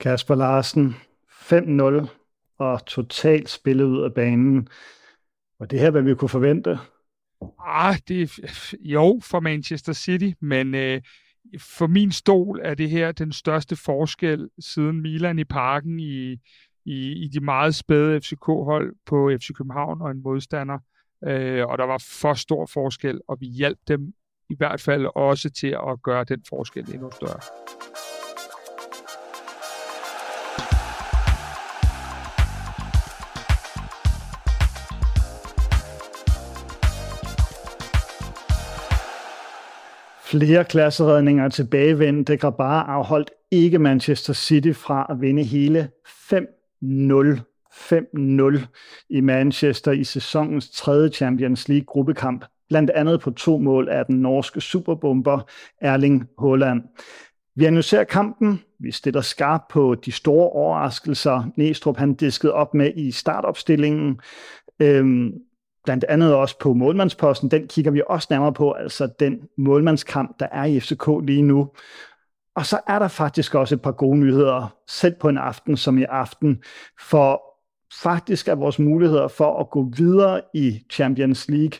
Kasper Larsen 5-0 og totalt spillet ud af banen. Og det her, hvad vi kunne forvente? Jo, for Manchester City, men for min stol er det her den største forskel siden Milan i Parken i de meget spæde FCK-hold på FC København og en modstander. Og der var for stor forskel, og vi hjalp dem i hvert fald også til at gøre den forskel endnu større. Flere klasseredninger og tilbagevendte Grabara afholdt ikke Manchester City fra at vinde hele 5-0 i Manchester i sæsonens tredje Champions League gruppekamp, blandt andet på 2 mål af den norske superbomber Erling Haaland. Vi analyserer kampen, vi stiller skarpt på de store overraskelser, Neestrup han diskede op med i startopstillingen, blandt andet også på målmandsposten, den kigger vi også nærmere på, altså den målmandskamp, der er i FCK lige nu. Og så er der faktisk også et par gode nyheder, selv på en aften som i aften, for faktisk er vores muligheder for at gå videre i Champions League,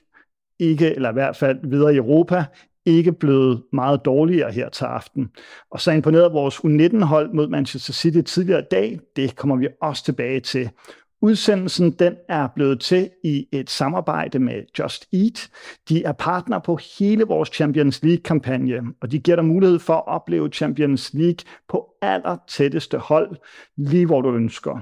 ikke, eller i hvert fald videre i Europa, ikke blevet meget dårligere her til aften. Og så imponerede vores U19-hold mod Manchester City tidligere i dag, det kommer vi også tilbage til. Udsendelsen den er blevet til i et samarbejde med Just Eat. De er partner på hele vores Champions League-kampagne, og de giver dig mulighed for at opleve Champions League på allertætteste hold, lige hvor du ønsker.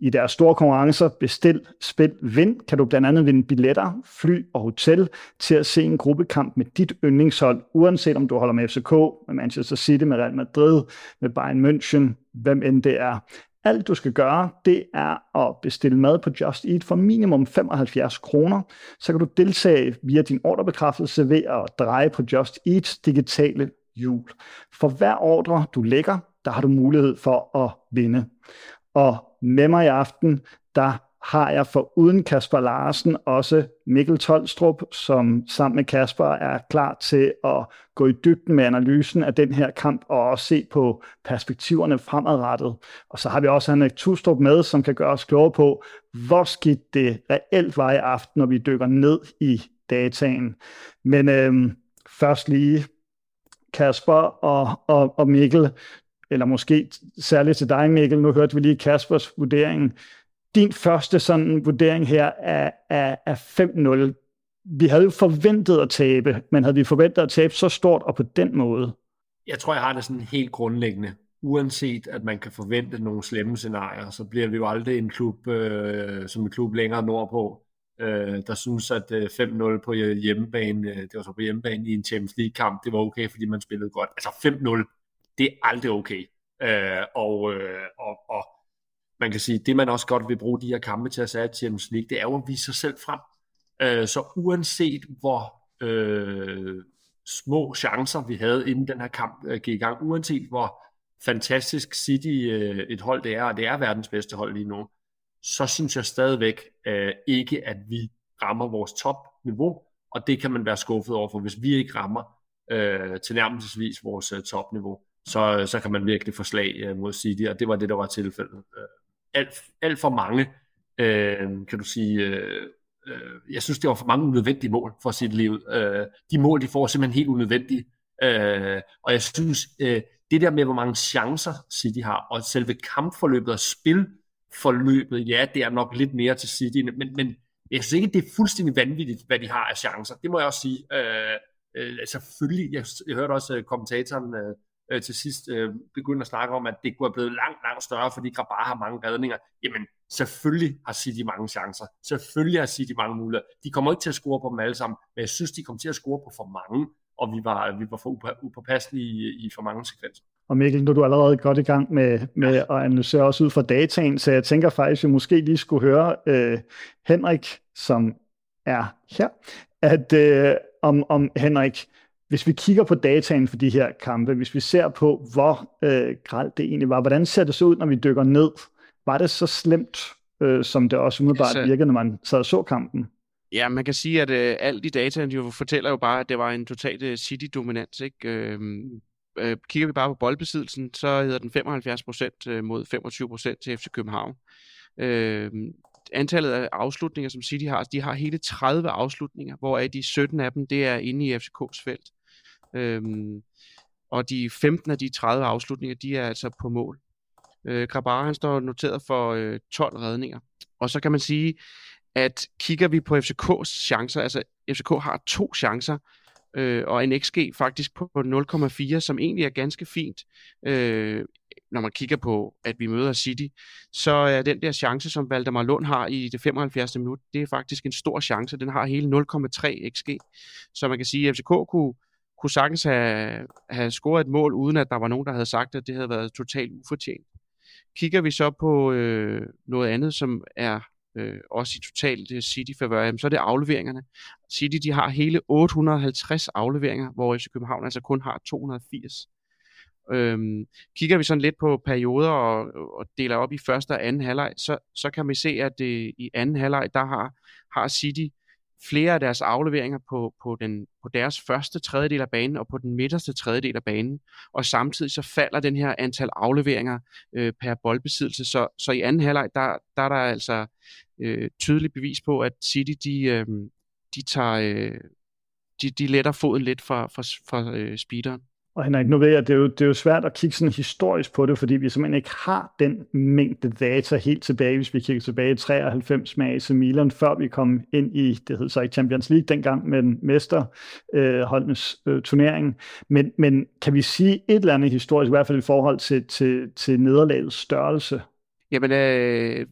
I deres store konkurrencer Bestil, Spil, Vind kan du blandt andet vinde billetter, fly og hotel til at se en gruppekamp med dit yndlingshold, uanset om du holder med FCK, med Manchester City, med Real Madrid, med Bayern München, hvem end det er. Alt du skal gøre, det er at bestille mad på Just Eat for minimum 75 kroner. Så kan du deltage via din ordrebekræftelse ved at dreje på Just Eats digitale hjul. For hver ordre du lægger, der har du mulighed for at vinde. Og med mig i aften, der har jeg foruden Kasper Larsen også Mikkel Tolstrup, som sammen med Kasper er klar til at gå i dybden med analysen af den her kamp og også se på perspektiverne fremadrettet. Og så har vi også Henrik Tystrup med, som kan gøre os klogere på, hvor skidt det reelt var i aften, når vi dykker ned i dataen. Men først lige Kasper og Mikkel, eller måske særligt til dig Mikkel, nu hørte vi lige Kaspers vurdering. Din første sådan vurdering her er 5-0. Vi havde jo forventet at tabe, men havde vi forventet at tabe så stort og på den måde? Jeg tror, jeg har det sådan helt grundlæggende. Uanset at man kan forvente nogle slemme scenarier, så bliver vi jo aldrig en klub, som en klub længere nordpå, der synes, at 5-0 på hjemmebane, det var så på hjemmebane i en Champions League-kamp, det var okay, fordi man spillede godt. Altså 5-0, det er aldrig okay. Og man kan sige, det man også godt vil bruge de her kampe til at sætte til Champions League, det er jo at vise sig selv frem. Så uanset hvor små chancer vi havde inden den her kamp gik i gang, uanset hvor fantastisk City et hold det er, og det er verdens bedste hold lige nu, så synes jeg stadigvæk ikke, at vi rammer vores topniveau, og det kan man være skuffet over, for hvis vi ikke rammer tilnærmelsesvis vores topniveau, så kan man virkelig få slag mod City, og det var det, der var tilfældet. Alt for mange, kan du sige, jeg synes, det var for mange unødvendige mål for sit liv. De mål, de får, er simpelthen helt unødvendige. Og jeg synes, det der med, hvor mange chancer City har, og selve kampforløbet og spilforløbet, ja, det er nok lidt mere til City, men jeg synes ikke, det er fuldstændig vanvittigt, hvad de har af chancer. Det må jeg også sige. Selvfølgelig, jeg hørte også kommentatoren til sidst begyndte at snakke om, at det kunne have blevet langt større, fordi Grabara har mange redninger. Jamen, selvfølgelig har City mange chancer. Selvfølgelig har City mange muligheder. De kommer ikke til at score på dem alle sammen, men jeg synes, de kom til at score på for mange, og vi var for upåpasselige i for mange sekvenser. Og Mikkel, nu er du allerede godt i gang med at analysere også ud fra dataen, så jeg tænker faktisk, at vi måske lige skulle høre Henrik, som er her, at om Henrik, hvis vi kigger på dataen for de her kampe, hvis vi ser på, hvor grelt det egentlig var, hvordan ser det så ud, når vi dykker ned? Var det så slemt, som det også umiddelbart virkede, når man sad og så kampen? Ja, man kan sige, at alt i dataen jo fortæller jo bare, at det var en total City-dominans, ikke? Kigger vi bare på boldbesiddelsen, så hedder den 75% mod 25% til FC København. Antallet af afslutninger, som City har, de har hele 30 afslutninger, hvoraf de 17 af dem, det er inde i FCK's felt. Og de 15 af de 30 afslutninger, de er altså på mål. Grabara, han står noteret for 12 redninger. Og så kan man sige, at kigger vi på FCK's chancer, altså FCK har 2 chancer, og en XG faktisk på 0,4, som egentlig er ganske fint. Når man kigger på, at vi møder City, så er den der chance, som Valdemar Lund har i det 75. minut, det er faktisk en stor chance. Den har hele 0,3 XG. Så man kan sige, at FCK kunne sagtens have scoret et mål, uden at der var nogen, der havde sagt, at det havde været totalt ufortjent. Kigger vi så på noget andet, som er også i totalt City-favør, så er det afleveringerne. City, de har hele 850 afleveringer, hvor FC København altså kun har 280. Kigger vi sådan lidt på perioder og deler op i første og anden halvleg, så kan vi se, at i anden halvleg, der har City flere af deres afleveringer på deres første tredjedel af banen og på den midterste tredjedel af banen. Og samtidig så falder den her antal afleveringer per boldbesiddelse. Så i anden halvleg, der er der altså tydeligt bevis på, at City de letter foden lidt fra speederen. Og Henrik, nu ved jeg, det er jo svært at kigge sådan historisk på det, fordi vi simpelthen ikke har den mængde data helt tilbage, hvis vi kigger tilbage i 93 med AC Milan, før vi kom ind i, det hed så ikke Champions League dengang, men mesterholdenes turnering. Men kan vi sige et eller andet historisk, i hvert fald i forhold til nederlagets størrelse? Jamen,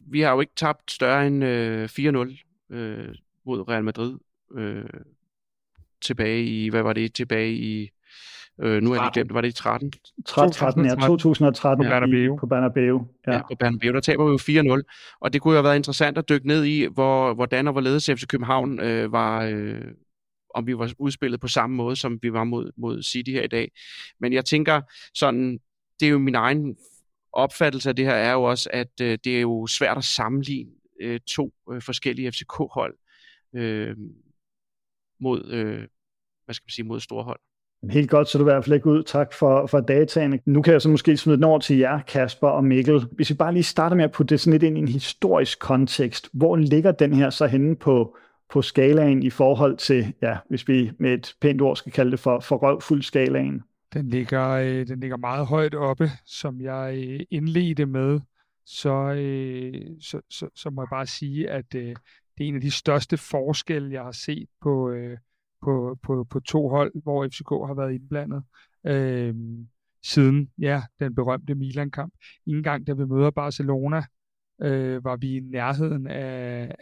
vi har jo ikke tabt større end 4-0 mod Real Madrid tilbage i nu er det glemt, var det i 13? 2013 på Bernabeu. Ja, på Bernabeu, der taber vi jo 4-0, og det kunne jo have været interessant at dykke ned i, hvordan og hvorledes FC København om vi var udspillet på samme måde, som vi var mod City her i dag. Men jeg tænker sådan, det er jo min egen opfattelse af det her, er jo også, at det er jo svært at sammenligne to forskellige FCK-hold mod storhold. Helt godt, så du i hvert fald ikke ud. Tak for dataene. Nu kan jeg så måske smide den over til jer, Kasper og Mikkel. Hvis vi bare lige starter med at putte det sådan lidt ind i en historisk kontekst. Hvor ligger den her så henne på skalaen i forhold til, ja, hvis vi med et pænt ord skal kalde det for røvfuldskalaen? Den ligger meget højt oppe, som jeg indledte med. Så må jeg bare sige, at det er en af de største forskelle, jeg har set på to hold, hvor FCK har været indblandet siden den berømte Milan-kamp. Ingen gang, da vi møder Barcelona, var vi i nærheden af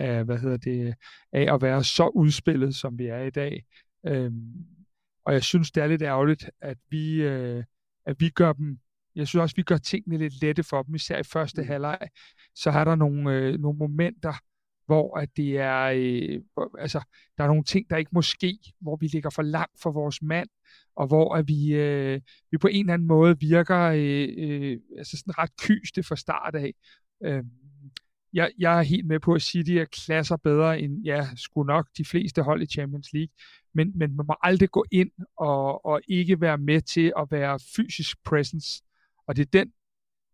at være så udspillet, som vi er i dag. Og jeg synes, det er lidt ærgerligt, at vi gør dem. Jeg synes også, vi gør tingene lidt lette for dem, især i første halvleg. Så har der nogle momenter, hvor at det er, der er nogle ting, der ikke må ske, hvor vi ligger for langt for vores mand, og hvor at vi på en eller anden måde virker sådan ret kyste fra start af. Jeg er helt med på at sige, at de er klasser bedre end, sgu nok de fleste hold i Champions League, men man må aldrig gå ind og ikke være med til at være fysisk presence, og det er den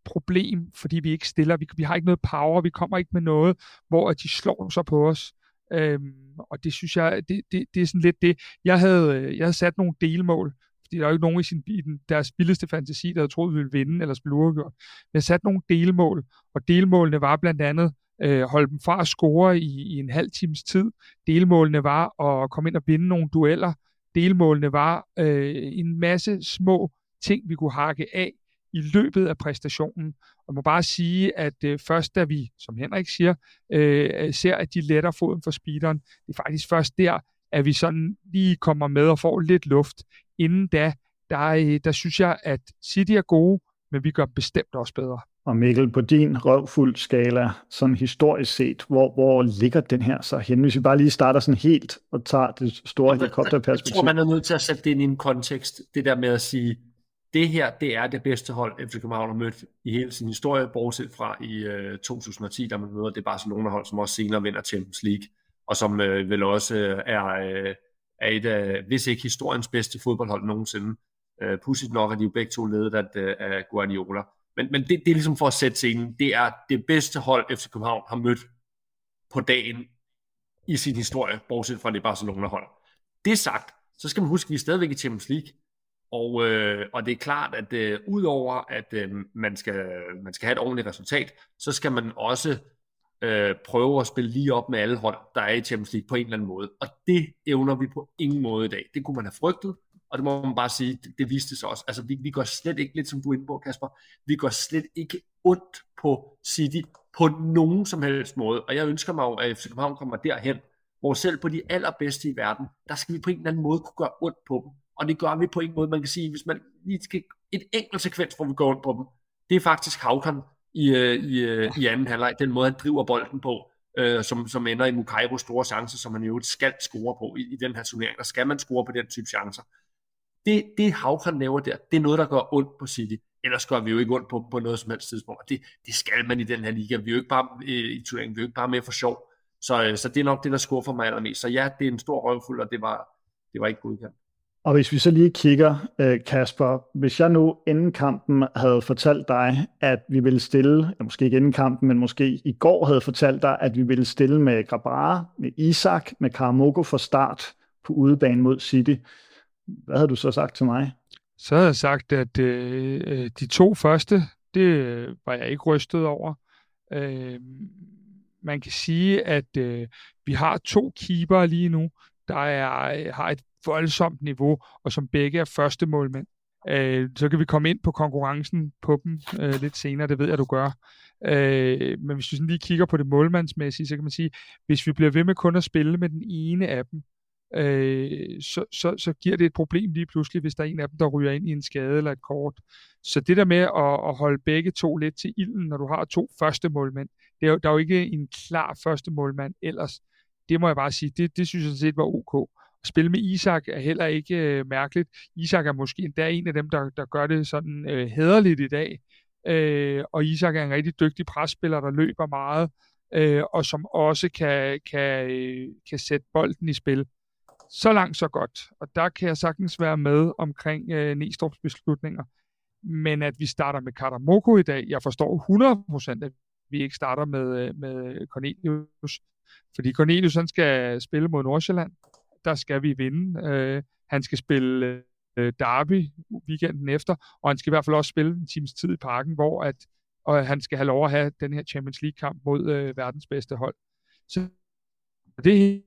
problem, fordi vi ikke stiller, vi har ikke noget power, vi kommer ikke med noget, hvor de slår sig på os, og det synes jeg, det er sådan lidt det. Jeg havde sat nogle delmål, fordi der er jo ikke nogen i deres vildeste fantasi, der havde troet, vi ville vinde, eller blive uafgjort. Men jeg satte nogle delmål, og delmålene var blandt andet, holde dem fra at score i en halv times tid, delmålene var at komme ind og vinde nogle dueller, delmålene var en masse små ting, vi kunne hakke af, i løbet af præstationen. Og må bare sige, at først da vi, som Henrik siger, ser, at de letter foden for speederen, det er faktisk først der, at vi sådan lige kommer med og får lidt luft. Inden da, der synes jeg, at City er gode, men vi gør bestemt også bedre. Og Mikkel, på din røvfuld skala, sådan historisk set, hvor ligger den her så hen? Hvis vi bare lige starter sådan helt og tager det store helikopterperspektiv. Jeg tror, man er nødt til at sætte det ind i en kontekst, det der med at sige, det her, det er det bedste hold, FC København har mødt i hele sin historie, bortset fra i 2010, der man møder det Barcelona-hold, som også senere vinder Champions League, og som vel også er et af, hvis ikke historiens bedste fodboldhold nogensinde. Pudsigt nok, at de jo begge to ledet af Guardiola. Men det er ligesom for at sætte scenen. Det er det bedste hold, FC København har mødt på dagen i sin historie, bortset fra det Barcelona-hold. Det sagt, så skal man huske, at vi er stadigvæk i Champions League. Og det er klart, at udover at man skal have et ordentligt resultat, så skal man også prøve at spille lige op med alle hold, der er i Champions League på en eller anden måde. Og det evner vi på ingen måde i dag. Det kunne man have frygtet, og det må man bare sige, det viste sig også. Altså, vi går slet ikke, lidt som du er inde på, Kasper, vi går slet ikke ondt på City på nogen som helst måde. Og jeg ønsker mig jo, at FC København kommer derhen, hvor selv på de allerbedste i verden, der skal vi på en eller anden måde kunne gøre ondt på dem. Og det gør vi på en måde, man kan sige, hvis man lige skal et enkelt sekvens, hvor vi går ondt på dem, det er faktisk Haukern i anden halvleg, den måde, han driver bolden på, som ender i Mukairos store chancer, som han jo skal score på i den her turnering. Der skal man score på den type chancer. Det Haukern laver der, det er noget, der gør ondt på City. Ellers gør vi jo ikke ondt på noget som helst tidspunkt. Og det skal man i den her liga. Vi er jo ikke bare i turneringen, vi er jo ikke bare med for sjov. Så det er nok det, der skuffer mig allermest. Så ja, det er en stor røvfuld, og det var ikke godkendt. Og hvis vi så lige kigger, Kasper, hvis jeg nu inden kampen havde fortalt dig, at vi ville stille, ja, måske ikke inden kampen, men måske i går havde fortalt dig, at vi ville stille med Grabara, med Isak, med Karamoko for start på udebane mod City, hvad havde du så sagt til mig? Så havde jeg sagt, at de to første, det var jeg ikke rystet over. Man kan sige, at vi har to keepere lige nu, har et voldsomt niveau, og som begge er første målmænd. Så kan vi komme ind på konkurrencen på dem lidt senere, det ved jeg, du gør. Men hvis vi sådan lige kigger på det målmandsmæssige, så kan man sige, hvis vi bliver ved med kun at spille med den ene af dem, så giver det et problem lige pludselig, hvis der er en af dem, der ryger ind i en skade eller et kort. Så det der med at holde begge to lidt til ilden, når du har to første målmænd, der er jo ikke en klar første målmand ellers. Det må jeg bare sige, det synes jeg sådan set var ok. At spille med Isak er heller ikke mærkeligt. Isak er måske endda en af dem, der gør det sådan hæderligt i dag. Og Isak er en rigtig dygtig presspiller, der løber meget, og som også kan sætte bolden i spil. Så langt, så godt. Og der kan jeg sagtens være med omkring Neestrups beslutninger. Men at vi starter med Karamoko i dag, jeg forstår 100%, at vi ikke starter med Cornelius. Fordi Cornelius, han skal spille mod Nordsjælland. Der skal vi vinde. Han skal spille derby weekenden efter, og han skal i hvert fald også spille en times tid i parken, hvor han skal have lov at have den her Champions League-kamp mod verdens bedste hold. Så det er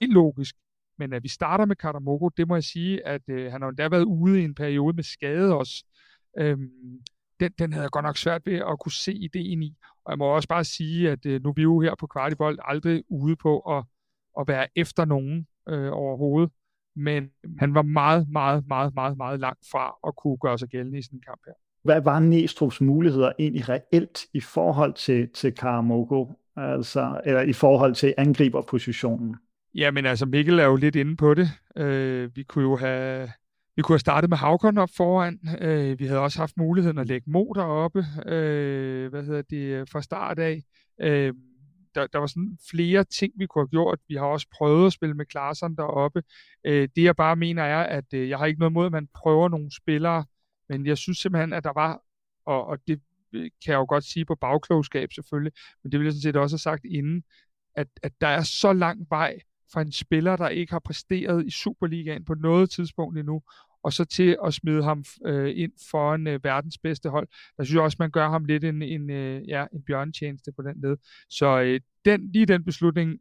helt logisk. Men at vi starter med Karamoko, det må jeg sige, at han har endda været ude i en periode med skade også. Den havde jeg godt nok svært ved at kunne se ideen i. Og jeg må også bare sige, at nu er vi jo her på Kvartibold aldrig ude på at være efter nogen overhovedet. Men han var meget, meget, meget, meget, meget langt fra at kunne gøre sig gældende i sådan en kamp her. Hvad var Neestrups muligheder egentlig reelt i forhold til Karamoko? Altså, eller i forhold til angriberpositionen? Jamen altså, Mikkel er jo lidt inde på det. Vi kunne have startet med Haukern op foran. Vi havde også haft muligheden at lægge Mo deroppe fra start af. Der var sådan flere ting, vi kunne have gjort. Vi har også prøvet at spille med Klarsson deroppe. Det jeg bare mener er, at jeg har ikke noget imod, at man prøver nogle spillere, men jeg synes simpelthen, at der var, og det kan jeg jo godt sige på bagklogskab selvfølgelig, men det vil jeg sådan set også have sagt inden, at der er så lang vej fra en spiller, der ikke har præsteret i Superligaen på noget tidspunkt endnu, og så til at smide ham ind for en verdens bedste hold. Der synes jeg også, man gør ham lidt en bjørnetjeneste på den led. Så den beslutning,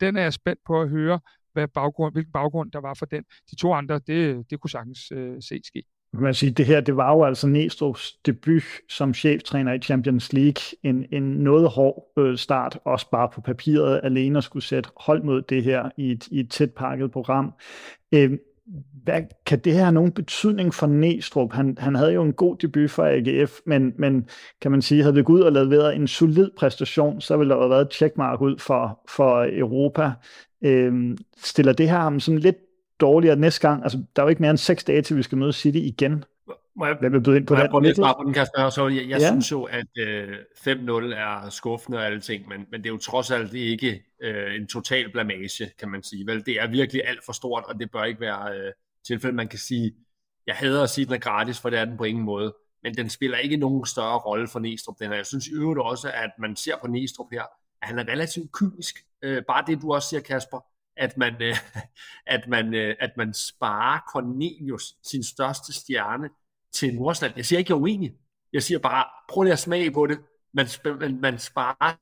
den er jeg spændt på at høre, hvilken baggrund der var for den. De to andre, det kunne sagtens se ske. Man sige, det her, det var jo altså Neestrups debut som cheftræner i Champions League. En noget hård start, også bare på papiret alene, at skulle sætte hold mod det her i et tæt pakket program. Hvad kan det her have nogen betydning for Neestrup? Han havde jo en god debut for AGF, men kan man sige, havde vi gået ud og leveret en solid præstation, så ville der have været et checkmark ud for Europa. Stiller det her ham sådan lidt dårligere næste gang? Altså, der er jo ikke mere end 6 dage til, vi skal møde City igen. Hvad vil byde ind på det? Jeg synes jo, at 5-0 er skuffende og alle ting, men det er jo trods alt ikke en total blamage, kan man sige. Vel, det er virkelig alt for stort, og det bør ikke være tilfælde, man kan sige, jeg hader at sige, at den er gratis, for det er den på ingen måde. Men den spiller ikke nogen større rolle for Neestrup. Den her. Jeg synes i øvrigt også, at man ser på Neestrup her, at han er relativt kynisk. Bare det, du også siger, Kasper, at man sparer Cornelius, sin største stjerne, til Nordsjælland. Jeg siger ikke, jeg er uenig. Jeg siger bare, prøv lige at smage på det. Man sparer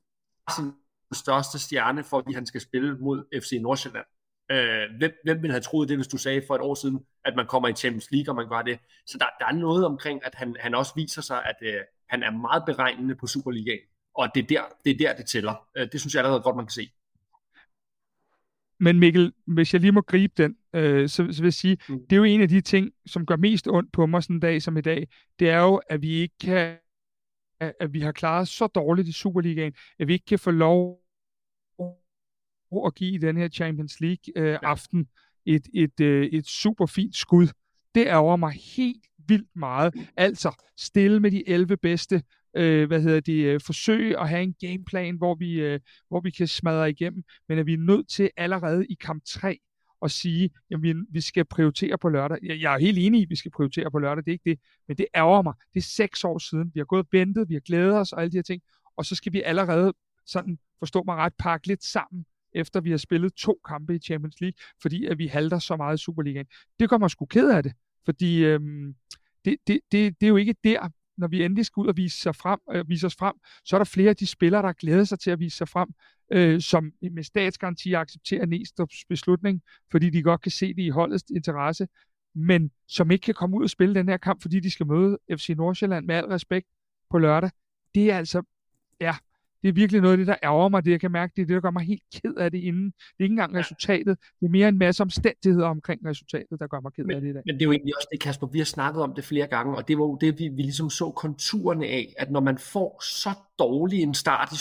sin største stjerne, fordi han skal spille mod FC Nordsjælland. Hvem ville have troet det, hvis du sagde for et år siden, at man kommer i Champions League, og man gør det? Så der er noget omkring, at han også viser sig, at han er meget beregnende på Superligaen, og det er der, det tæller. Det synes jeg allerede godt, man kan se. Men Mikkel, hvis jeg lige må gribe den, så vil jeg sige, det er jo en af de ting, som gør mest ondt på mig sådan en dag som i dag, det er jo, at vi ikke kan, at vi har klaret så dårligt i Superligaen, at vi ikke kan få lov at give i den her Champions League-aften et super fint skud. Det ærger mig helt vildt meget. Altså, stille med de 11 bedste forsøg at have en gameplan, hvor vi kan smadre igennem, men at vi er nødt til allerede i kamp 3 at sige, at vi skal prioritere på lørdag. Jeg er helt enig i, at vi skal prioritere på lørdag, det er ikke det, men det ærger mig. Det er 6 år siden, vi har gået og ventet, vi har glædet os og alle de her ting, og så skal vi allerede sådan, forstå mig ret, pakke lidt sammen, efter vi har spillet 2 kampe i Champions League, fordi at vi halter så meget i Superligaen. Det gør mig sgu ked af det, fordi det er jo ikke der, når vi endelig skal ud og vise os frem, så er der flere af de spillere, der glæder sig til at vise sig frem, som med statsgaranti accepterer Neestrups beslutning, fordi de godt kan se det i holdets interesse, men som ikke kan komme ud og spille den her kamp, fordi de skal møde FC Nordsjælland med al respekt på lørdag. Det er altså, ja, det er virkelig noget af det, der ærger mig. Det, jeg kan mærke, det er det, der gør mig helt ked af det inden. Det er ikke engang resultatet. Det er mere en masse omstændigheder omkring resultatet, der gør mig ked af det i dag. Men det er jo egentlig også det, Kasper. Vi har snakket om det flere gange, og det var jo det, vi ligesom så konturerne af, at når man får så dårlig en start i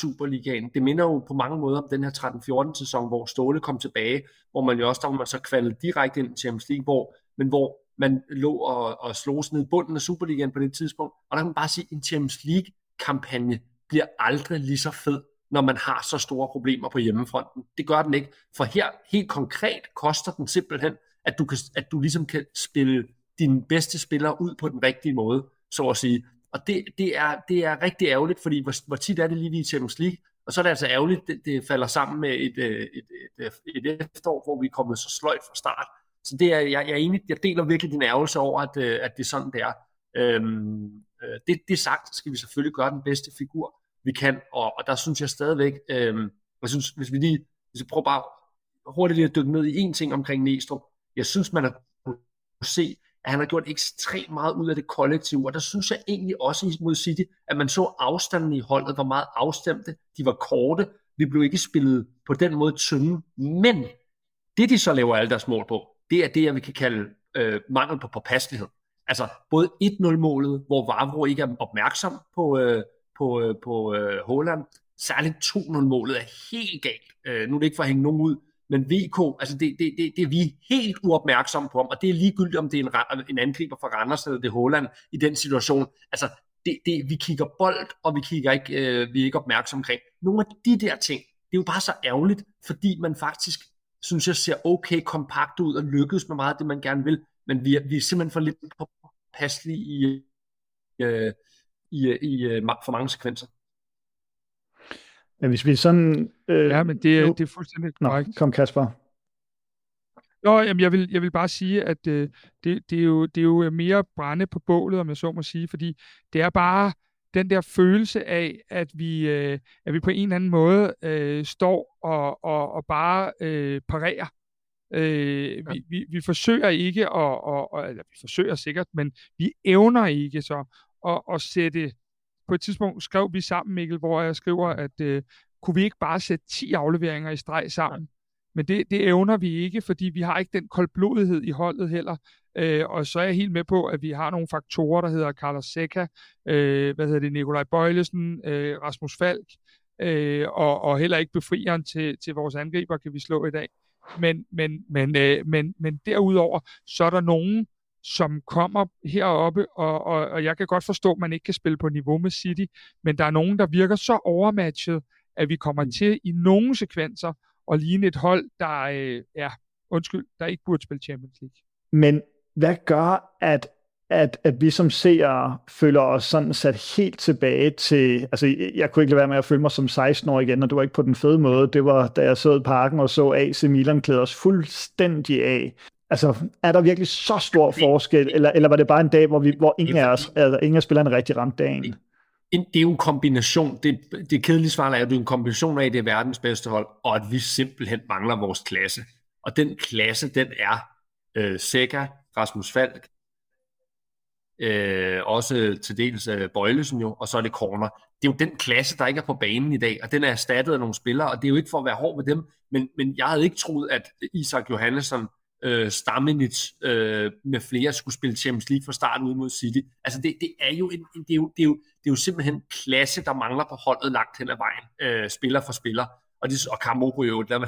Superligaen, det minder jo på mange måder om den her 13-14-sæson, hvor Ståle kom tilbage, hvor man jo også, der man så kvalede direkte ind til Champions League, hvor man lå og slog sig ned i bunden af Superligaen på det tidspunkt, og der kan man bare sige, en Champions League-kampagne bliver aldrig lige så fed, når man har så store problemer på hjemmefronten. Det gør den ikke, for her helt konkret koster den simpelthen, at du ligesom kan spille dine bedste spillere ud på den rigtige måde, så at sige. Og det er rigtig ærgerligt, fordi hvor tit er det lige i Champions League, og så er det altså ærgerligt, det falder sammen med et efterår, hvor vi er kommet så sløjt fra start. Så det er, jeg deler virkelig din ærgelse over, at det er sådan, det er. Det sagt, skal vi selvfølgelig gøre den bedste figur, vi kan, og der synes jeg stadigvæk, jeg synes, hvis vi prøver bare hurtigt lige at dykke ned i en ting omkring Neestrup, jeg synes, man har kunnet se, at han har gjort ekstremt meget ud af det kollektive, og der synes jeg egentlig også mod City, at man så afstanden i holdet, var meget afstemte, de var korte, vi blev ikke spillet på den måde tynde, men det de så laver alle deres mål på, det er det, jeg vil kan kalde mangel på påpasselighed. Altså både 1-0-målet, hvor Vavro ikke er opmærksom på Haaland. Særligt 2-0-målet er helt galt. Nu er det ikke for at hænge nogen ud, men VK, altså det er vi helt uopmærksomme på ham, og det er ligegyldigt, om det er en angriber fra Randers eller det er Haaland i den situation. Altså vi kigger bold, og vi er ikke opmærksomme omkring. Nogle af de der ting, det er jo bare så ærgerligt, fordi man faktisk, synes jeg, ser okay kompakt ud og lykkes med meget af det, man gerne vil. Men vi er simpelthen for lidt påpasselige i for mange sekvenser. Men hvis vi sådan... men det er fuldstændig korrekt. Nå, kom Kasper. Nå, jamen, jeg vil bare sige, at det er jo mere brænde på bålet, om jeg så må sige, fordi det er bare den der følelse af, at vi på en eller anden måde står og bare parerer. Vi forsøger ikke, eller vi forsøger sikkert, men vi evner ikke så at sætte, på et tidspunkt skrev vi sammen, Mikkel, hvor jeg skriver, at kunne vi ikke bare sætte 10 afleveringer i streg sammen? Men det evner vi ikke, fordi vi har ikke den koldblodighed i holdet heller. Og så er jeg helt med på, at vi har nogle faktorer, der hedder Carlos Seca, Nikolaj Bøjlesen, Rasmus Falk, og heller ikke befrieren til vores angriber, kan vi slå i dag. Men derudover, så er der nogen, som kommer heroppe, og jeg kan godt forstå, at man ikke kan spille på niveau med City, men der er nogen, der virker så overmatchet, at vi kommer til i nogle sekvenser og ligne et hold, der ikke burde spille Champions League. Men hvad gør, at vi som seere føler os sådan sat helt tilbage til... Altså, jeg kunne ikke lade være med at føle mig som 16-årig igen, og det var ikke på den fede måde. Det var, da jeg så i parken og så AC Milan klæde os fuldstændig af. Altså, er der virkelig så stor forskel, eller var det bare en dag, hvor ingen af os, altså, ingen af spillerne rigtig ramte dagen? Det er jo en kombination. Det kedelige svar er, at det er en kombination af, det er verdens bedste hold, og at vi simpelthen mangler vores klasse. Og den klasse, den er Sækker, Rasmus Falk, også til dels Bøjlesen jo, og så er det Corner. Det er jo den klasse, der ikke er på banen i dag, og den er erstattet af nogle spillere, og det er jo ikke for at være hård ved dem, men jeg havde ikke troet, at Isak Johannesson, Stamenić med flere skulle spille Champions League fra starten ud mod City. Altså det er jo simpelthen klasse, der mangler på holdet langt hen ad vejen, spiller for spiller. Og Karamoko jo, lad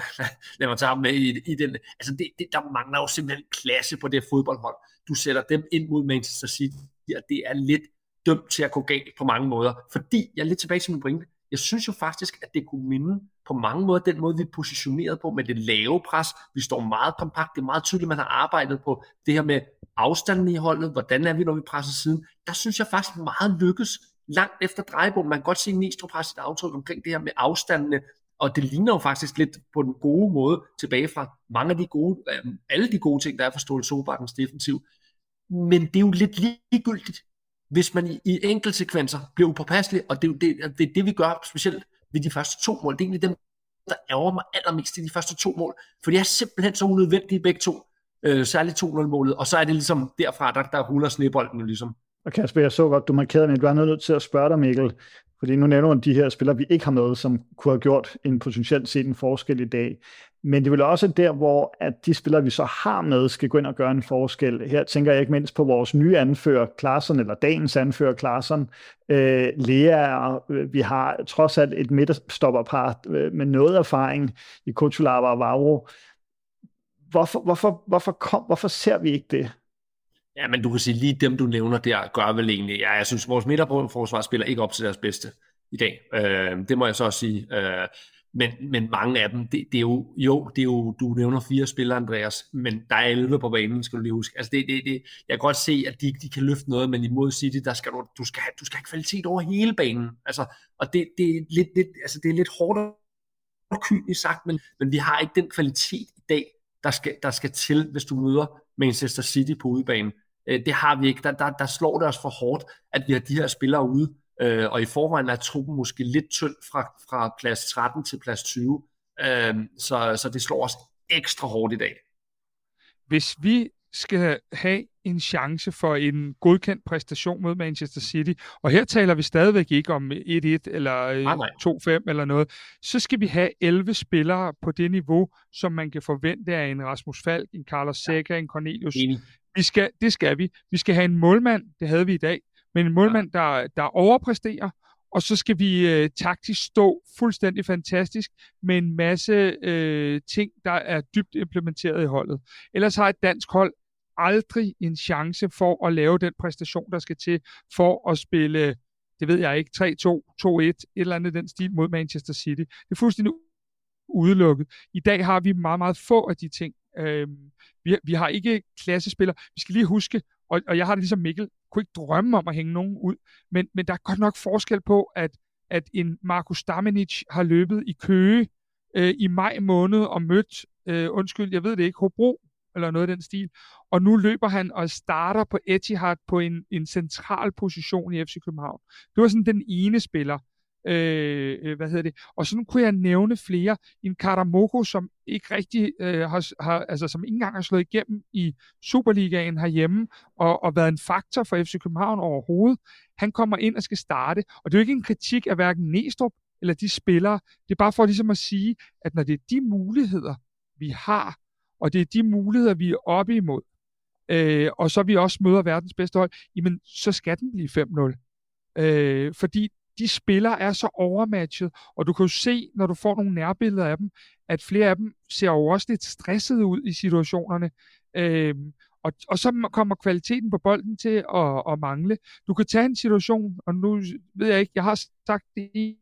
mig tage ham med i den. Altså der mangler jo simpelthen klasse på det fodboldhold. Du sætter dem ind mod Manchester City, og det er lidt dømt til at gå galt på mange måder. Fordi, jeg er lidt tilbage til min pointe, jeg synes jo faktisk, at det kunne minde på mange måder den måde, vi positionerede på med det lave pres. Vi står meget kompakt, det er meget tydeligt, man har arbejdet på det her med afstanden i holdet, hvordan er vi, når vi presser siden. Der synes jeg faktisk meget lykkes langt efter drejebogen. Man kan godt se Neestrup har sit aftryk omkring det her med afstandene, og det ligner jo faktisk lidt på den gode måde tilbage fra mange af de gode, alle de gode ting, der er for Ståle Solbakkens defensiv. Men det er jo lidt ligegyldigt, hvis man i enkelte sekvenser bliver upåpasselig, og det er det, vi gør specielt ved de første to mål. Det er egentlig dem, der ærger mig allermest i de første to mål, for de er simpelthen så unødvendige begge to, særligt 2-0-målet, og så er det ligesom derfra, der ruller snebolden jo ligesom. Og Kasper, jeg så godt, du markerede, men du er nødt til at spørge dig, Mikkel, fordi nu nævner de her spillere, vi ikke har med, som kunne have gjort en potentielt set en forskel i dag. Men det er vel også der, hvor at de spillere, vi så har med, skal gå ind og gøre en forskel. Her tænker jeg ikke mindst på vores nye anfører, Larsen, eller dagens anfører, Larsen. Lea, vi har trods alt et midterstopperpar med noget erfaring i Kutulava og Vavro. Hvorfor ser vi ikke det? Ja, men du kan sige, lige dem, du nævner der, gør vel egentlig. Ja, jeg synes, vores midterforsvar spiller ikke op til deres bedste i dag. Det må jeg så også sige. Men mange af dem, det er jo, du nævner 4 spillere, Andreas, men der er 11 på banen, skal du lige huske. Altså, jeg kan godt se, at de kan løfte noget, men imod City, der skal du skal have kvalitet over hele banen. Altså, og det er lidt hårdt og kynisk sagt, men vi har ikke den kvalitet i dag, der skal til, hvis du møder Manchester City på udebanen. Det har vi ikke. Der slår det os for hårdt, at vi har de her spillere ude, og i forvejen er truppen måske lidt tynd fra plads 13 til plads 20, så det slår os ekstra hårdt i dag. Hvis vi skal have en chance for en godkendt præstation mod Manchester City, og her taler vi stadigvæk ikke om 1-1 eller 2-5 eller noget, så skal vi have 11 spillere på det niveau, som man kan forvente af en Rasmus Falk, en Carlos Seca, en Cornelius. Vi skal have en målmand, det havde vi i dag, men en målmand, der overpræsterer, og så skal vi taktisk stå fuldstændig fantastisk med en masse ting, der er dybt implementeret i holdet. Ellers har et dansk hold aldrig en chance for at lave den præstation, der skal til for at spille, det ved jeg ikke, 3-2, 2-1, et eller andet den stil mod Manchester City. Det er fuldstændig udelukket. I dag har vi meget, meget få af de ting. Vi har ikke klassespillere. Vi skal lige huske, og jeg har det ligesom Mikkel, kunne ikke drømme om at hænge nogen ud, men der er godt nok forskel på, at en Marcus Stamenić har løbet i Køge i maj måned og mødt, Hobro, eller noget af den stil, og nu løber han og starter på Etihad på en central position i FC København. Det var sådan den ene spiller. Og sådan kunne jeg nævne flere. En Karamoko, som ikke rigtig som ikke engang har slået igennem i Superligaen herhjemme og været en faktor for FC København overhovedet. Han kommer ind og skal starte, og det er jo ikke en kritik af hverken Neestrup eller de spillere. Det er bare for ligesom at sige, at når det er de muligheder, vi har, og det er de muligheder, vi er oppe imod, og så vi også møder verdens bedste hold, jamen så skal den blive 5-0. Fordi de spillere er så overmatchet, og du kan jo se, når du får nogle nærbilleder af dem, at flere af dem ser jo også lidt stressede ud i situationerne, og så kommer kvaliteten på bolden til at mangle. Du kan tage en situation, og nu ved jeg ikke, jeg har sagt det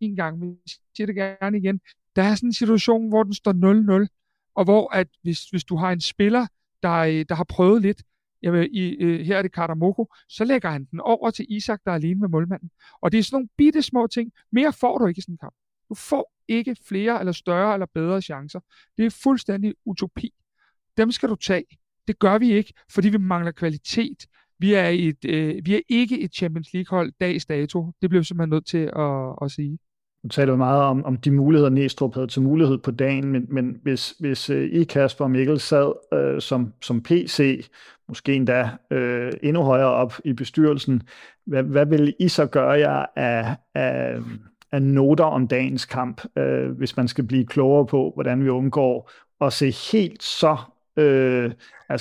en gang, men jeg siger det gerne igen, der er sådan en situation, hvor den står 0-0, og hvor at hvis du har en spiller, der har prøvet lidt. Jamen, her er det Karamoko, så lægger han den over til Isak, der er alene med målmanden. Og det er sådan nogle bitte små ting. Mere får du ikke i sådan en kamp. Du får ikke flere eller større eller bedre chancer. Det er fuldstændig utopi. Dem skal du tage. Det gør vi ikke, fordi vi mangler kvalitet. Vi er ikke et Champions League-hold dags dato. Det bliver vi simpelthen nødt til at sige. Nu taler vi meget om de muligheder, Neestrup havde til mulighed på dagen, men hvis I, Kasper og Mikkel, sad som PC, måske endda endnu højere op i bestyrelsen, hvad ville I så gøre jer af noter om dagens kamp, hvis man skal blive klogere på, hvordan vi undgår at se helt så,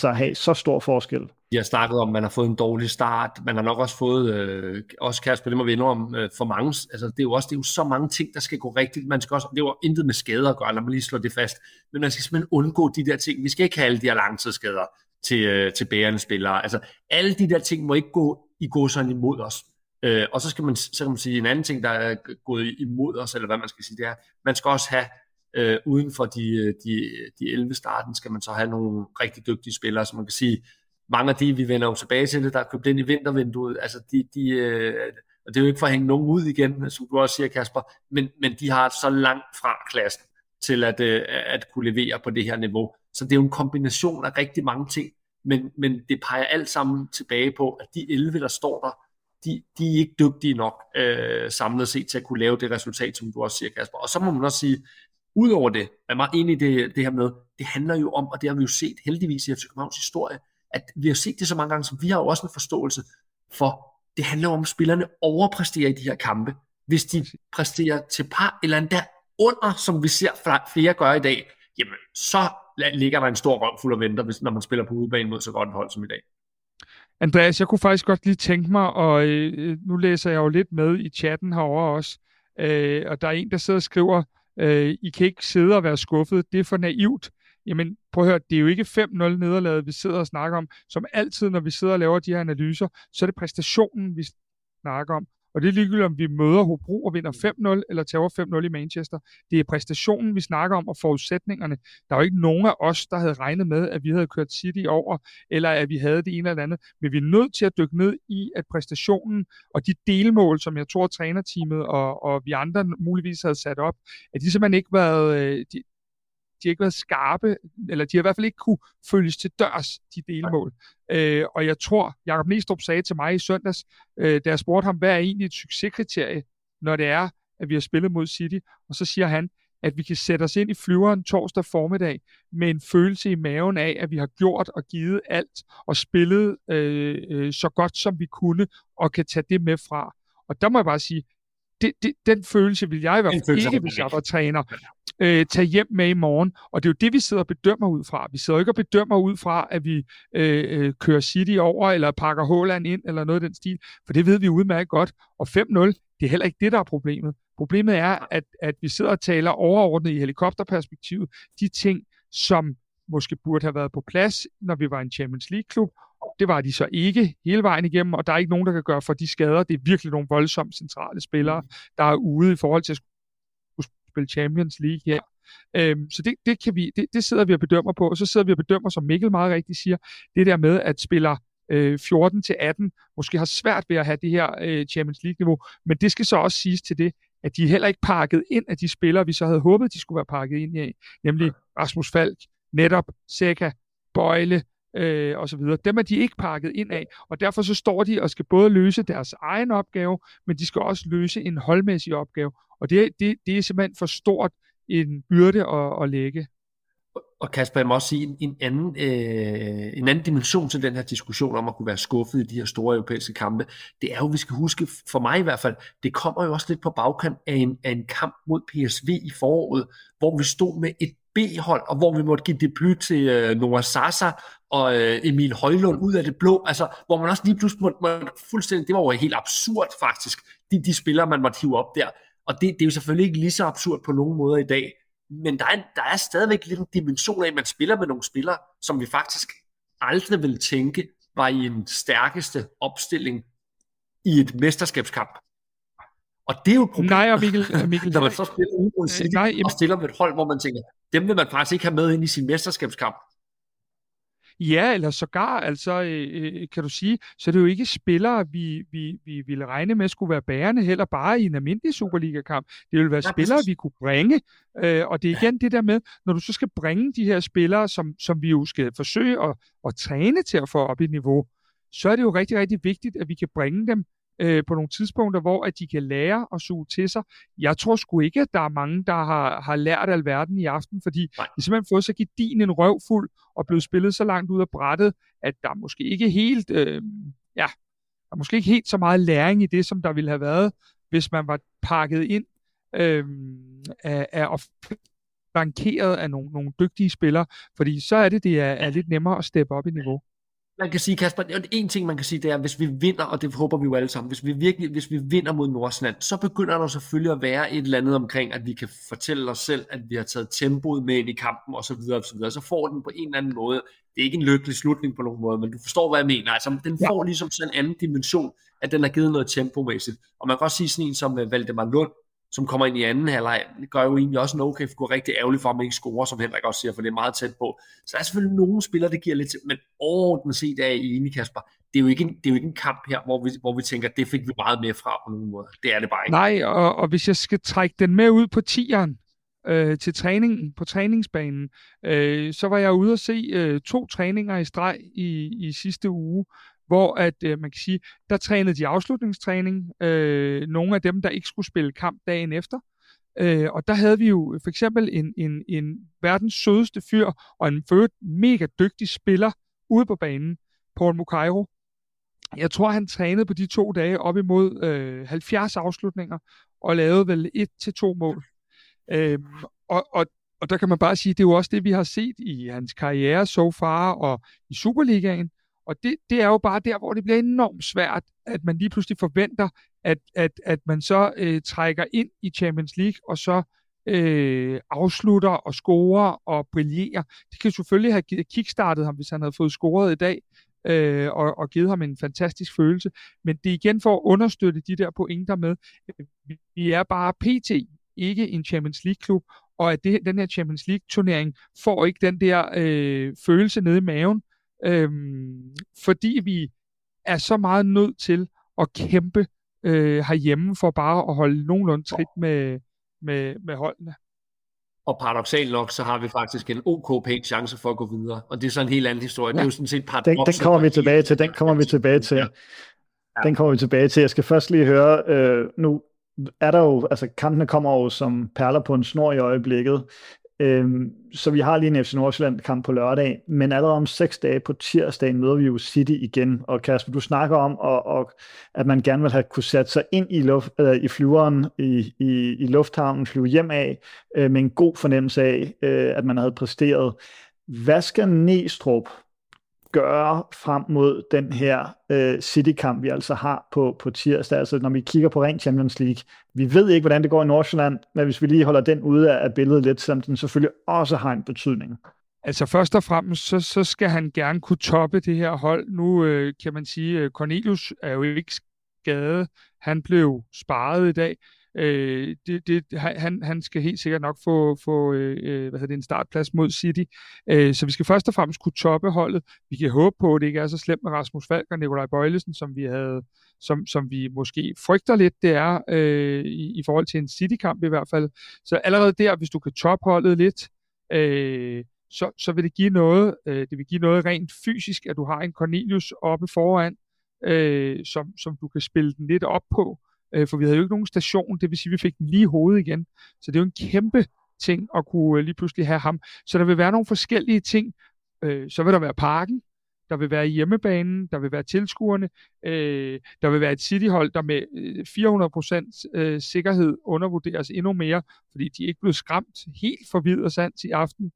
have så stor forskel? Jeg har snakket om, at man har fået en dårlig start. Man har nok også fået, også Kasper, det må vi indrømme, for mange. Altså, det er jo så mange ting, der skal gå rigtigt. Man skal også, det er jo intet med skader at gøre, lad mig lige slå det fast. Men man skal simpelthen undgå de der ting. Vi skal ikke have alle de her langtidsskader til bærende spillere. Altså, alle de der ting må ikke gå i godsejne imod os. Og så skal man, sige, en anden ting, der er gået imod os, eller hvad man skal sige, det er, man skal også have, uden for de 11 starten, skal man så have nogle rigtig dygtige spillere, som man kan sige, mange af de, vi vender jo tilbage til det, der er købt ind i vintervinduet, altså og det er jo ikke for at hænge nogen ud igen, som du også siger, Kasper, men de har så langt fra klassen til at kunne levere på det her niveau. Så det er jo en kombination af rigtig mange ting, men det peger alt sammen tilbage på, at de 11, der står der, de er ikke dygtige nok samlet set til at kunne lave det resultat, som du også siger, Kasper. Og så må man også sige, udover det, jeg er meget enig i det her med, det handler jo om, og det har vi jo set heldigvis i FC Københavns historie, at vi har set det så mange gange, så vi har jo også en forståelse for, det handler om, at spillerne overpræsterer i de her kampe. Hvis de præsterer til par eller endda under, som vi ser flere gør i dag, jamen så ligger der en stor røvfuld og venter, når man spiller på udebane mod så godt et hold som i dag. Andreas, jeg kunne faktisk godt lige tænke mig, og nu læser jeg jo lidt med i chatten herovre også, og der er en, der sidder og skriver, I kan ikke sidde og være skuffet, det er for naivt. Jamen prøv at høre, det er jo ikke 5-0 nederlaget, vi sidder og snakker om. Som altid, når vi sidder og laver de her analyser, så er det præstationen, vi snakker om. Og det er ligegyldigt, om vi møder Hobro og vinder 5-0, eller tager 5-0 i Manchester. Det er præstationen, vi snakker om, og forudsætningerne. Der er jo ikke nogen af os, der havde regnet med, at vi havde kørt City over, eller at vi havde det ene eller andet. Men vi er nødt til at dykke ned i, at præstationen og de delmål, som jeg tror trænerteamet og vi andre muligvis havde sat op, at de simpelthen ikke været... De har ikke været skarpe, eller de har i hvert fald ikke kunne følges til dørs, de delmål. Og jeg tror, Jakob Neestrup sagde til mig i søndags, da jeg spurgte ham, hvad er egentlig et succeskriterie, når det er, at vi har spillet mod City? Og så siger han, at vi kan sætte os ind i flyveren torsdag formiddag med en følelse i maven af, at vi har gjort og givet alt, og spillet så godt, som vi kunne, og kan tage det med fra. Og der må jeg bare sige, den følelse vil jeg i hvert fald ikke, hvis jeg var træner, tage hjem med i morgen. Og det er jo det, vi sidder og bedømmer ud fra. Vi sidder jo ikke og bedømmer ud fra, at vi kører City over, eller pakker Haaland ind, eller noget af den stil. For det ved vi udmærket godt. Og 5-0, det er heller ikke det, der er problemet. Problemet er, at vi sidder og taler overordnet i helikopterperspektivet. De ting, som måske burde have været på plads, når vi var en Champions League-klub, det var de så ikke hele vejen igennem, og der er ikke nogen, der kan gøre for de skader. Det er virkelig nogle voldsomt centrale spillere, der er ude i forhold til at spille Champions League her. Så det kan vi, det sidder vi og bedømmer på, og så sidder vi og bedømmer, som Mikkel meget rigtigt siger, det der med, at spillere 14-18 måske har svært ved at have det her Champions League-niveau, men det skal så også siges til det, at de heller ikke pakket ind af de spillere, vi så havde håbet, de skulle være pakket ind i, nemlig Rasmus Falk, netop Saka, Bøjle, og så videre. Dem er de ikke pakket ind af, og derfor så står de og skal både løse deres egen opgave, men de skal også løse en holdmæssig opgave, og det er simpelthen for stort en byrde at lægge. Og Kasper, jeg må også sige en anden dimension til den her diskussion om at kunne være skuffet i de her store europæiske kampe, det er jo, vi skal huske, for mig i hvert fald, det kommer jo også lidt på bagkant af en kamp mod PSV i foråret, hvor vi stod med et B-hold, og hvor vi måtte give debut til Noah Sasa og Emil Højlund ud af det blå, altså hvor man også lige pludselig måtte fuldstændig, det var jo helt absurd faktisk, de spillere man måtte hive op der, og det er jo selvfølgelig ikke lige så absurd på nogen måder i dag, men der er stadigvæk lidt en dimension af, at man spiller med nogle spillere, som vi faktisk aldrig ville tænke var i en stærkeste opstilling i et mesterskabskamp. Og det er jo et problem, nej, og Mikkel, når man så spiller ude City, og stiller med et hold, hvor man tænker, dem vil man faktisk ikke have med ind i sin mesterskabskamp. Ja, eller sågar, altså kan du sige, så er det jo ikke spillere, vi ville regne med skulle være bærende heller bare i en almindelig Superliga-kamp. Det ville være spillere, vi kunne bringe, og det er igen det der med, når du så skal bringe de her spillere, som vi jo skal forsøge at træne til at få op i niveau, så er det jo rigtig, rigtig vigtigt, at vi kan bringe dem på nogle tidspunkter, hvor at de kan lære at suge til sig. Jeg tror sgu ikke, at der er mange, der har lært alverden i aften, fordi de har simpelthen fået så gedigen en røvfuld og blevet spillet så langt ud af brættet, at der måske ikke helt, der måske ikke helt så meget læring i det, som der ville have været, hvis man var pakket ind af flankeret af nogle dygtige spillere, fordi så er det er lidt nemmere at steppe op i niveau. Man kan sige, Kasper, en ting man kan sige, det er, hvis vi vinder, og det håber vi jo alle sammen, hvis vi vinder mod Nordsjælland, så begynder der selvfølgelig at være et eller andet omkring, at vi kan fortælle os selv, at vi har taget tempoet med ind i kampen, og så videre, og så videre. Så får den på en eller anden måde, det er ikke en lykkelig slutning på nogen måde, men du forstår, hvad jeg mener. Altså, den får ligesom sådan en anden dimension, at den har givet noget tempomæssigt. Og man kan også sige sådan en som Valdemar Lund, som kommer ind i anden halvleg, det gør jo egentlig også en okay, for det er rigtig ærgerligt for, at man ikke scorer, som Henrik også siger, for det er meget tæt på. Så der er selvfølgelig nogle spillere, det giver lidt til, men overordnet set er jeg enig, Kasper. Det er jo ikke en kamp her, hvor vi tænker, det fik vi meget mere fra på nogen måde. Det er det bare ikke. Nej, og hvis jeg skal trække den med ud på 10'eren til træningen, på træningsbanen, så var jeg ude at se 2 træninger i streg i sidste uge, hvor at man kan sige, der trænede de afslutningstræning, nogle af dem, der ikke skulle spille kamp dagen efter. Og der havde vi jo for eksempel en verdens sødeste fyr og en født mega dygtig spiller ude på banen, Paul Mukairo. Jeg tror, han trænede på de 2 dage op imod 70 afslutninger og lavede vel 1-2 mål. Og der kan man bare sige, det er jo også det, vi har set i hans karriere so far og i Superligaen. Og det er jo bare der, hvor det bliver enormt svært, at man lige pludselig forventer, at man så trækker ind i Champions League, og så afslutter og scorer og brillerer. Det kan selvfølgelig have kickstartet ham, hvis han havde fået scoret i dag, og givet ham en fantastisk følelse. Men det er igen for at understøtte de der pointer med, vi er bare pt. Ikke en Champions League-klub, og at den her Champions League-turnering får ikke den der følelse nede i maven, fordi vi er så meget nødt til at kæmpe herhjemme for bare at holde nogenlunde trit med holdene. Og paradoksalt nok, så har vi faktisk en OK pæn chance for at gå videre, og det er så en helt anden historie. Ja. Det er jo sådan set paradoks. Den kommer vi tilbage til. Jeg skal først lige høre, nu er der jo, altså kampene kommer jo som perler på en snor i øjeblikket. Så vi har lige en FC Nordsjælland-kamp på lørdag, men allerede om 6 dage på tirsdag møder vi jo City igen. Og Kasper, du snakker om, at man gerne vil have kunne sætte sig ind i flyveren i lufthavnen, flyve hjem af med en god fornemmelse af, at man havde præsteret. Hvad skal Neestrup gøre frem mod den her City-kamp, vi altså har på tirsdag? Altså når vi kigger på ren Champions League, vi ved ikke, hvordan det går i Nordsjælland, men hvis vi lige holder den ude af billedet lidt, som den selvfølgelig også har en betydning. Altså først og fremmest, så skal han gerne kunne toppe det her hold. Nu kan man sige, Cornelius er jo ikke skadet. Han blev sparet i dag. Han skal helt sikkert nok få en startplads mod City, så vi skal først og fremmest kunne toppe holdet. Vi kan håbe på, at det ikke er så slemt med Rasmus Falk og Nikolaj Bøjlesen, som vi måske frygter lidt, det er i forhold til en City-kamp i hvert fald. Så allerede der, hvis du kan toppe holdet lidt, så vil det give noget. Det vil give noget rent fysisk, at du har en Cornelius oppe foran, som du kan spille den lidt op på. For vi havde jo ikke nogen station, det vil sige, at vi fik den lige i hovedet igen. Så det er jo en kæmpe ting at kunne lige pludselig have ham. Så der vil være nogle forskellige ting. Så vil der være parken, der vil være hjemmebanen, der vil være tilskuerne, der vil være et Cityhold, der med 400% sikkerhed undervurderes endnu mere, fordi de ikke blev skræmt helt forvidt og sandt i aften.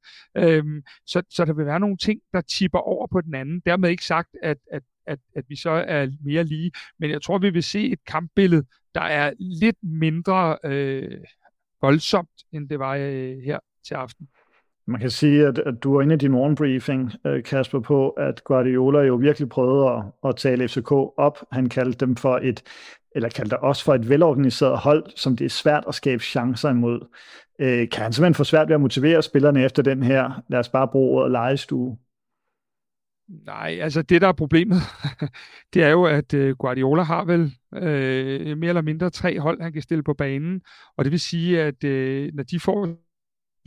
Så der vil være nogle ting, der tipper over på den anden. Dermed ikke sagt, at vi så er mere lige, men jeg tror, vi vil se et kampbillede, der er lidt mindre voldsomt, end det var her til aften. Man kan sige, at du var inde i din morgenbriefing, Kasper, på, at Guardiola jo virkelig prøvede at tale FCK op. Han kaldte dem for et velorganiseret hold, som det er svært at skabe chancer imod. Kan han simpelthen få svært ved at motivere spillerne efter den her, lad os bare bruge ordet, legestue? Nej, altså det, der er problemet, det er jo, at Guardiola har vel mere eller mindre 3 hold, han kan stille på banen. Og det vil sige, at når de får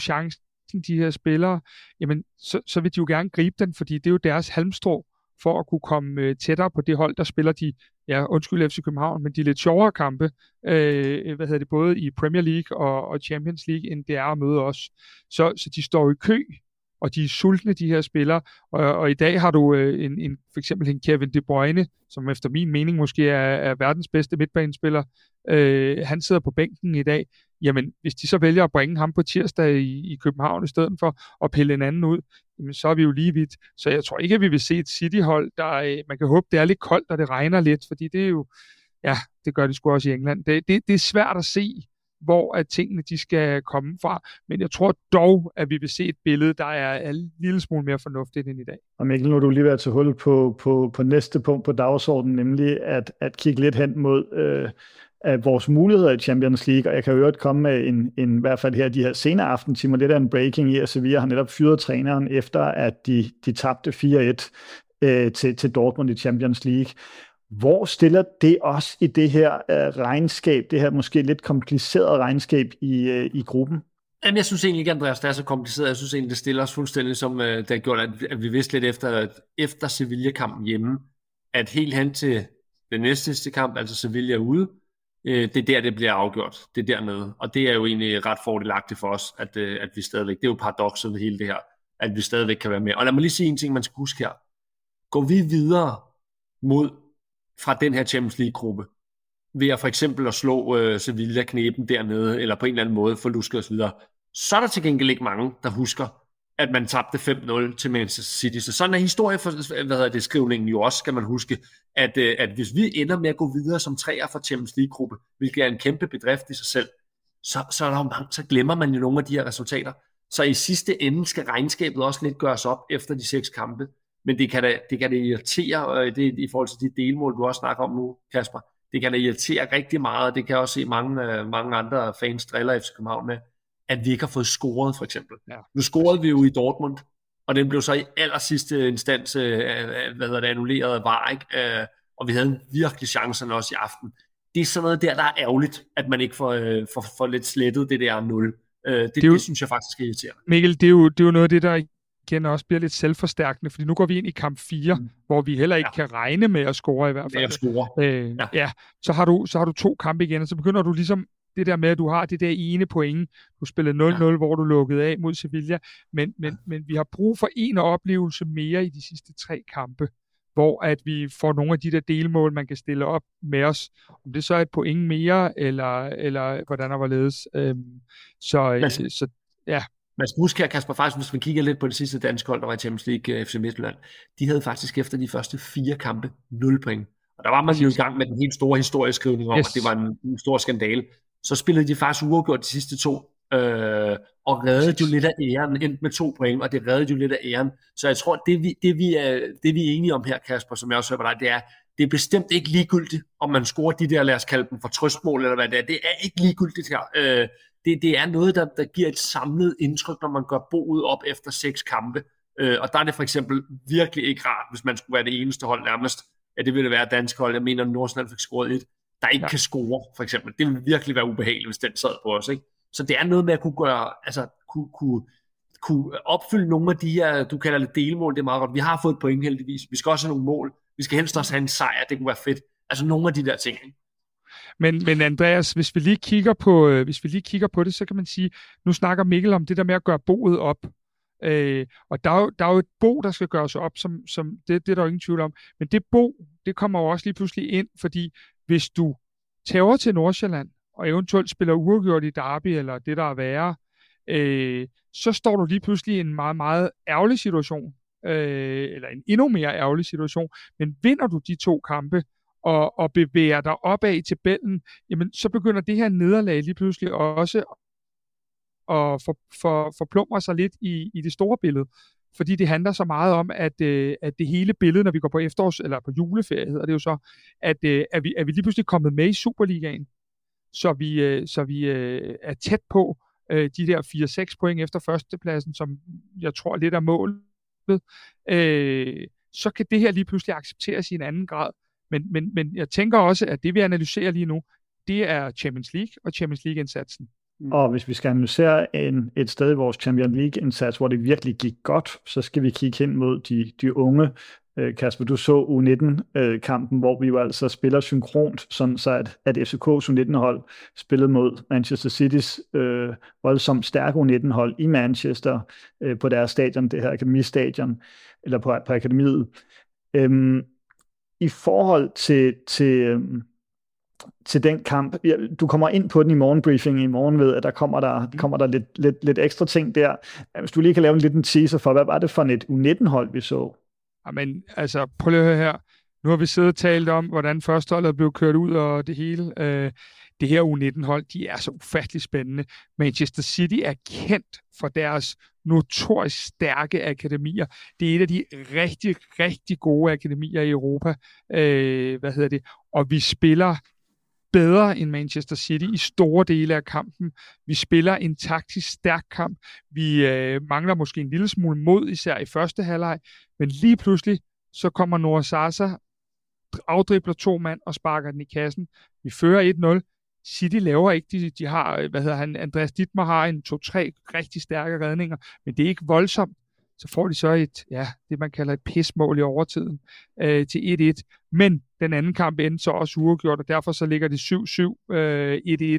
chancen, de her spillere, jamen, så vil de jo gerne gribe den, fordi det er jo deres halmstrå for at kunne komme tættere på det hold, der spiller de, ja, undskyld FC København, men de lidt sjovere kampe, både i Premier League og Champions League, end det er at møde os. Så de står i kø, og de er sultne, de her spillere, og i dag har du for eksempel en Kevin De Bruyne, som efter min mening måske er verdens bedste midtbanespiller, han sidder på bænken i dag. Jamen, hvis de så vælger at bringe ham på tirsdag i København i stedet for at pille en anden ud, jamen, så er vi jo lige vidt. Så jeg tror ikke, at vi vil se et City-hold, der man kan håbe, det er lidt koldt, og det regner lidt, fordi det er jo, ja, det gør det sgu også i England. Det er svært at se, hvor at tingene de skal komme fra. Men jeg tror dog, at vi vil se et billede, der er en lille smule mere fornuftigt end i dag. Og Mikkel, nu er du lige ved at tage hul på næste punkt på dagsordenen, nemlig at kigge lidt hen mod af vores muligheder i Champions League, og jeg kan jo øvrigt komme med en i hvert fald her de her senere aftentimer, lidt af en breaking i, at Sevilla har netop fyret træneren efter, at de tabte 4-1 til Dortmund i Champions League. Hvor stiller det os i det her regnskab, det her måske lidt komplicerede regnskab i gruppen? Jamen, jeg synes egentlig ikke, Andreas, det er så kompliceret. Jeg synes egentlig, det stiller os fuldstændig, som det har gjort, at vi vidste lidt efter Sevilla-kampen hjemme, at helt hen til den næste kamp, altså Sevilla ude, det er der, det bliver afgjort. Det er dernede. Og det er jo egentlig ret fordelagtigt for os, at vi stadigvæk, det er jo paradokset ved hele det her, at vi stadigvæk kan være med. Og lad mig lige sige en ting, man skal huske her. Går vi videre fra den her Champions League-gruppe, ved at for eksempel at slå Sevilla-knæben dernede, eller på en eller anden måde få lusket osv., så er der til gengæld ikke mange, der husker, at man tabte 5-0 til Manchester City. Så sådan er historieskrivningen jo også, skal man huske, at hvis vi ender med at gå videre som træer fra Champions League-gruppe, hvilket er en kæmpe bedrift i sig selv, så er der jo mange, så glemmer man jo nogle af de her resultater. Så i sidste ende skal regnskabet også lidt gøres op efter de 6 kampe. Men det kan da irritere, det i forhold til de delmål, du også snakker om nu, Kasper. Det kan da irritere rigtig meget, og det kan jeg også se mange andre fans driller FC København med, at vi ikke har fået scoret, for eksempel. Ja. Nu scorede vi jo i Dortmund, og den blev så i allersidste instans annulleret af VAR, ikke? Og vi havde virkelig chancerne også i aften. Det er sådan noget der er ærgerligt, at man ikke får lidt slettet det der 0. Det synes jeg faktisk er irriterende. Mikkel, det er jo noget af det, der igen også bliver lidt selvforstærkende, fordi nu går vi ind i kamp 4, hvor vi heller ikke kan regne med at score i hvert fald. Så har du 2 kampe igen, og så begynder du ligesom det der med, at du har det der ene point. Du spillede 0-0, hvor du lukkede af mod Sevilla, men vi har brug for en oplevelse mere i de sidste 3 kampe, hvor at vi får nogle af de der delmål, man kan stille op med os. Om det så er et point mere, eller hvordan der var ledes. Man skal huske her, Kasper, faktisk, hvis man kigger lidt på det sidste danske hold, der var i Champions League, FC Midtjylland, de havde faktisk efter de første 4 kampe 0 point. Og der var man jo i gang med den helt store historieskrivning om, at det var en stor skandale. Så spillede de faktisk uafgjort de sidste 2, og reddede jo lidt af æren, endte med 2 point, og det reddede jo lidt af æren. Så jeg tror, det vi er enige om her, Kasper, som jeg også hører på dig, det er bestemt ikke ligegyldigt, om man scorer de der, lad os kalde dem for trøstmål, eller hvad det er. Det er ikke ligegyldigt her. Det er noget, der giver et samlet indtryk, når man gør boet op efter 6 kampe. Og der er det for eksempel virkelig ikke rart, hvis man skulle være det eneste hold nærmest. Ja, det ville være dansk hold. Jeg mener, Nordsjælland fik scoret 1, der ikke kan score, for eksempel. Det ville virkelig være ubehageligt, hvis den sad på os, ikke? Så det er noget med at kunne gøre, altså kunne opfylde nogle af de her, du kalder det delmål, det er meget godt. Vi har fået point heldigvis. Vi skal også have nogle mål. Vi skal helst også have en sejr, det kunne være fedt. Altså nogle af de der ting, ikke? Men Andreas, hvis vi lige kigger på, det, så kan man sige, nu snakker Mikkel om det der med at gøre boet op. Og der er jo et bo, der skal gøres op, som det er der jo ingen tvivl om. Men det bo, det kommer jo også lige pludselig ind, fordi hvis du tager til Nordsjælland og eventuelt spiller uafgjort i derby eller det, der er værre, så står du lige pludselig i en meget, meget ærgerlig situation, eller en endnu mere ærgerlig situation. Men vinder du de 2 kampe, og bevæger dig opad i tabellen, jamen så begynder det her nederlag lige pludselig også at forplumre sig lidt i det store billede. Fordi det handler så meget om, at det hele billede, når vi går på eller på juleferie, hedder det jo så, at vi lige pludselig kommet med i Superligaen, så vi er tæt på de der 4-6 point efter førstepladsen, som jeg tror lidt er målet. så kan det her lige pludselig accepteres i en anden grad. Men jeg tænker også, at det vi analyserer lige nu, det er Champions League og Champions League-indsatsen. Og hvis vi skal analysere et sted i vores Champions League-indsats, hvor det virkelig gik godt, så skal vi kigge hen mod de unge. Kasper, du så U19-kampen, hvor vi jo altså spiller synkront, sådan så at FCK's U19-hold spillede mod Manchester City's voldsomt stærke U19-hold i Manchester på deres stadion, det her akademistadion, eller på akademiet. I forhold til den kamp, du kommer ind på den i morgenbriefing i morgen ved, at der kommer der lidt ekstra ting der. Hvis du lige kan lave en liten teaser for, hvad var det for et U19-hold, vi så? Jamen, altså, prøv lige at høre her. Nu har vi siddet og talt om, hvordan førsteholdet blev kørt ud og det hele. Det her U19-hold, de er så ufattelig spændende. Manchester City er kendt for deres notorisk stærke akademier. Det er et af de rigtig, rigtig gode akademier i Europa. Og vi spiller bedre end Manchester City i store dele af kampen. Vi spiller en taktisk stærk kamp. Vi mangler måske en lille smule mod, især i første halvleg. Men lige pludselig, så kommer Noah Sasa, afdribler 2 mand og sparker den i kassen. Vi fører 1-0. City laver ikke. De har, Andreas Dittmar har 2-3 rigtig stærke redninger, men det er ikke voldsomt. Så får de så det man kalder et pismål i overtiden til 1-1. Men den anden kamp endte så også uafgjort, og derfor så ligger det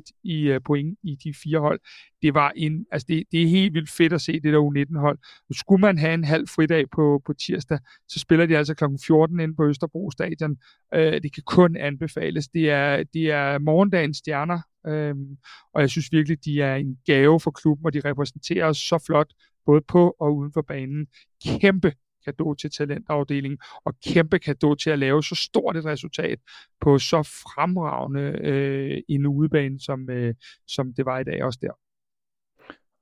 7-7 1-1 i point i de 4 hold. Det er helt vildt fedt at se det der U19-hold. Og skulle man have en halv fridag på tirsdag, så spiller de altså kl. 14 inde på Østerbro Stadion. Det kan kun anbefales. Det er morgendagens stjerner, og jeg synes virkelig, de er en gave for klubben, og de repræsenterer os så flot, både på og uden for banen. Kæmpe cadeau til talentafdelingen, og kæmpe cadeau til at lave så stort et resultat på så fremragende en udebane, som det var i dag også der.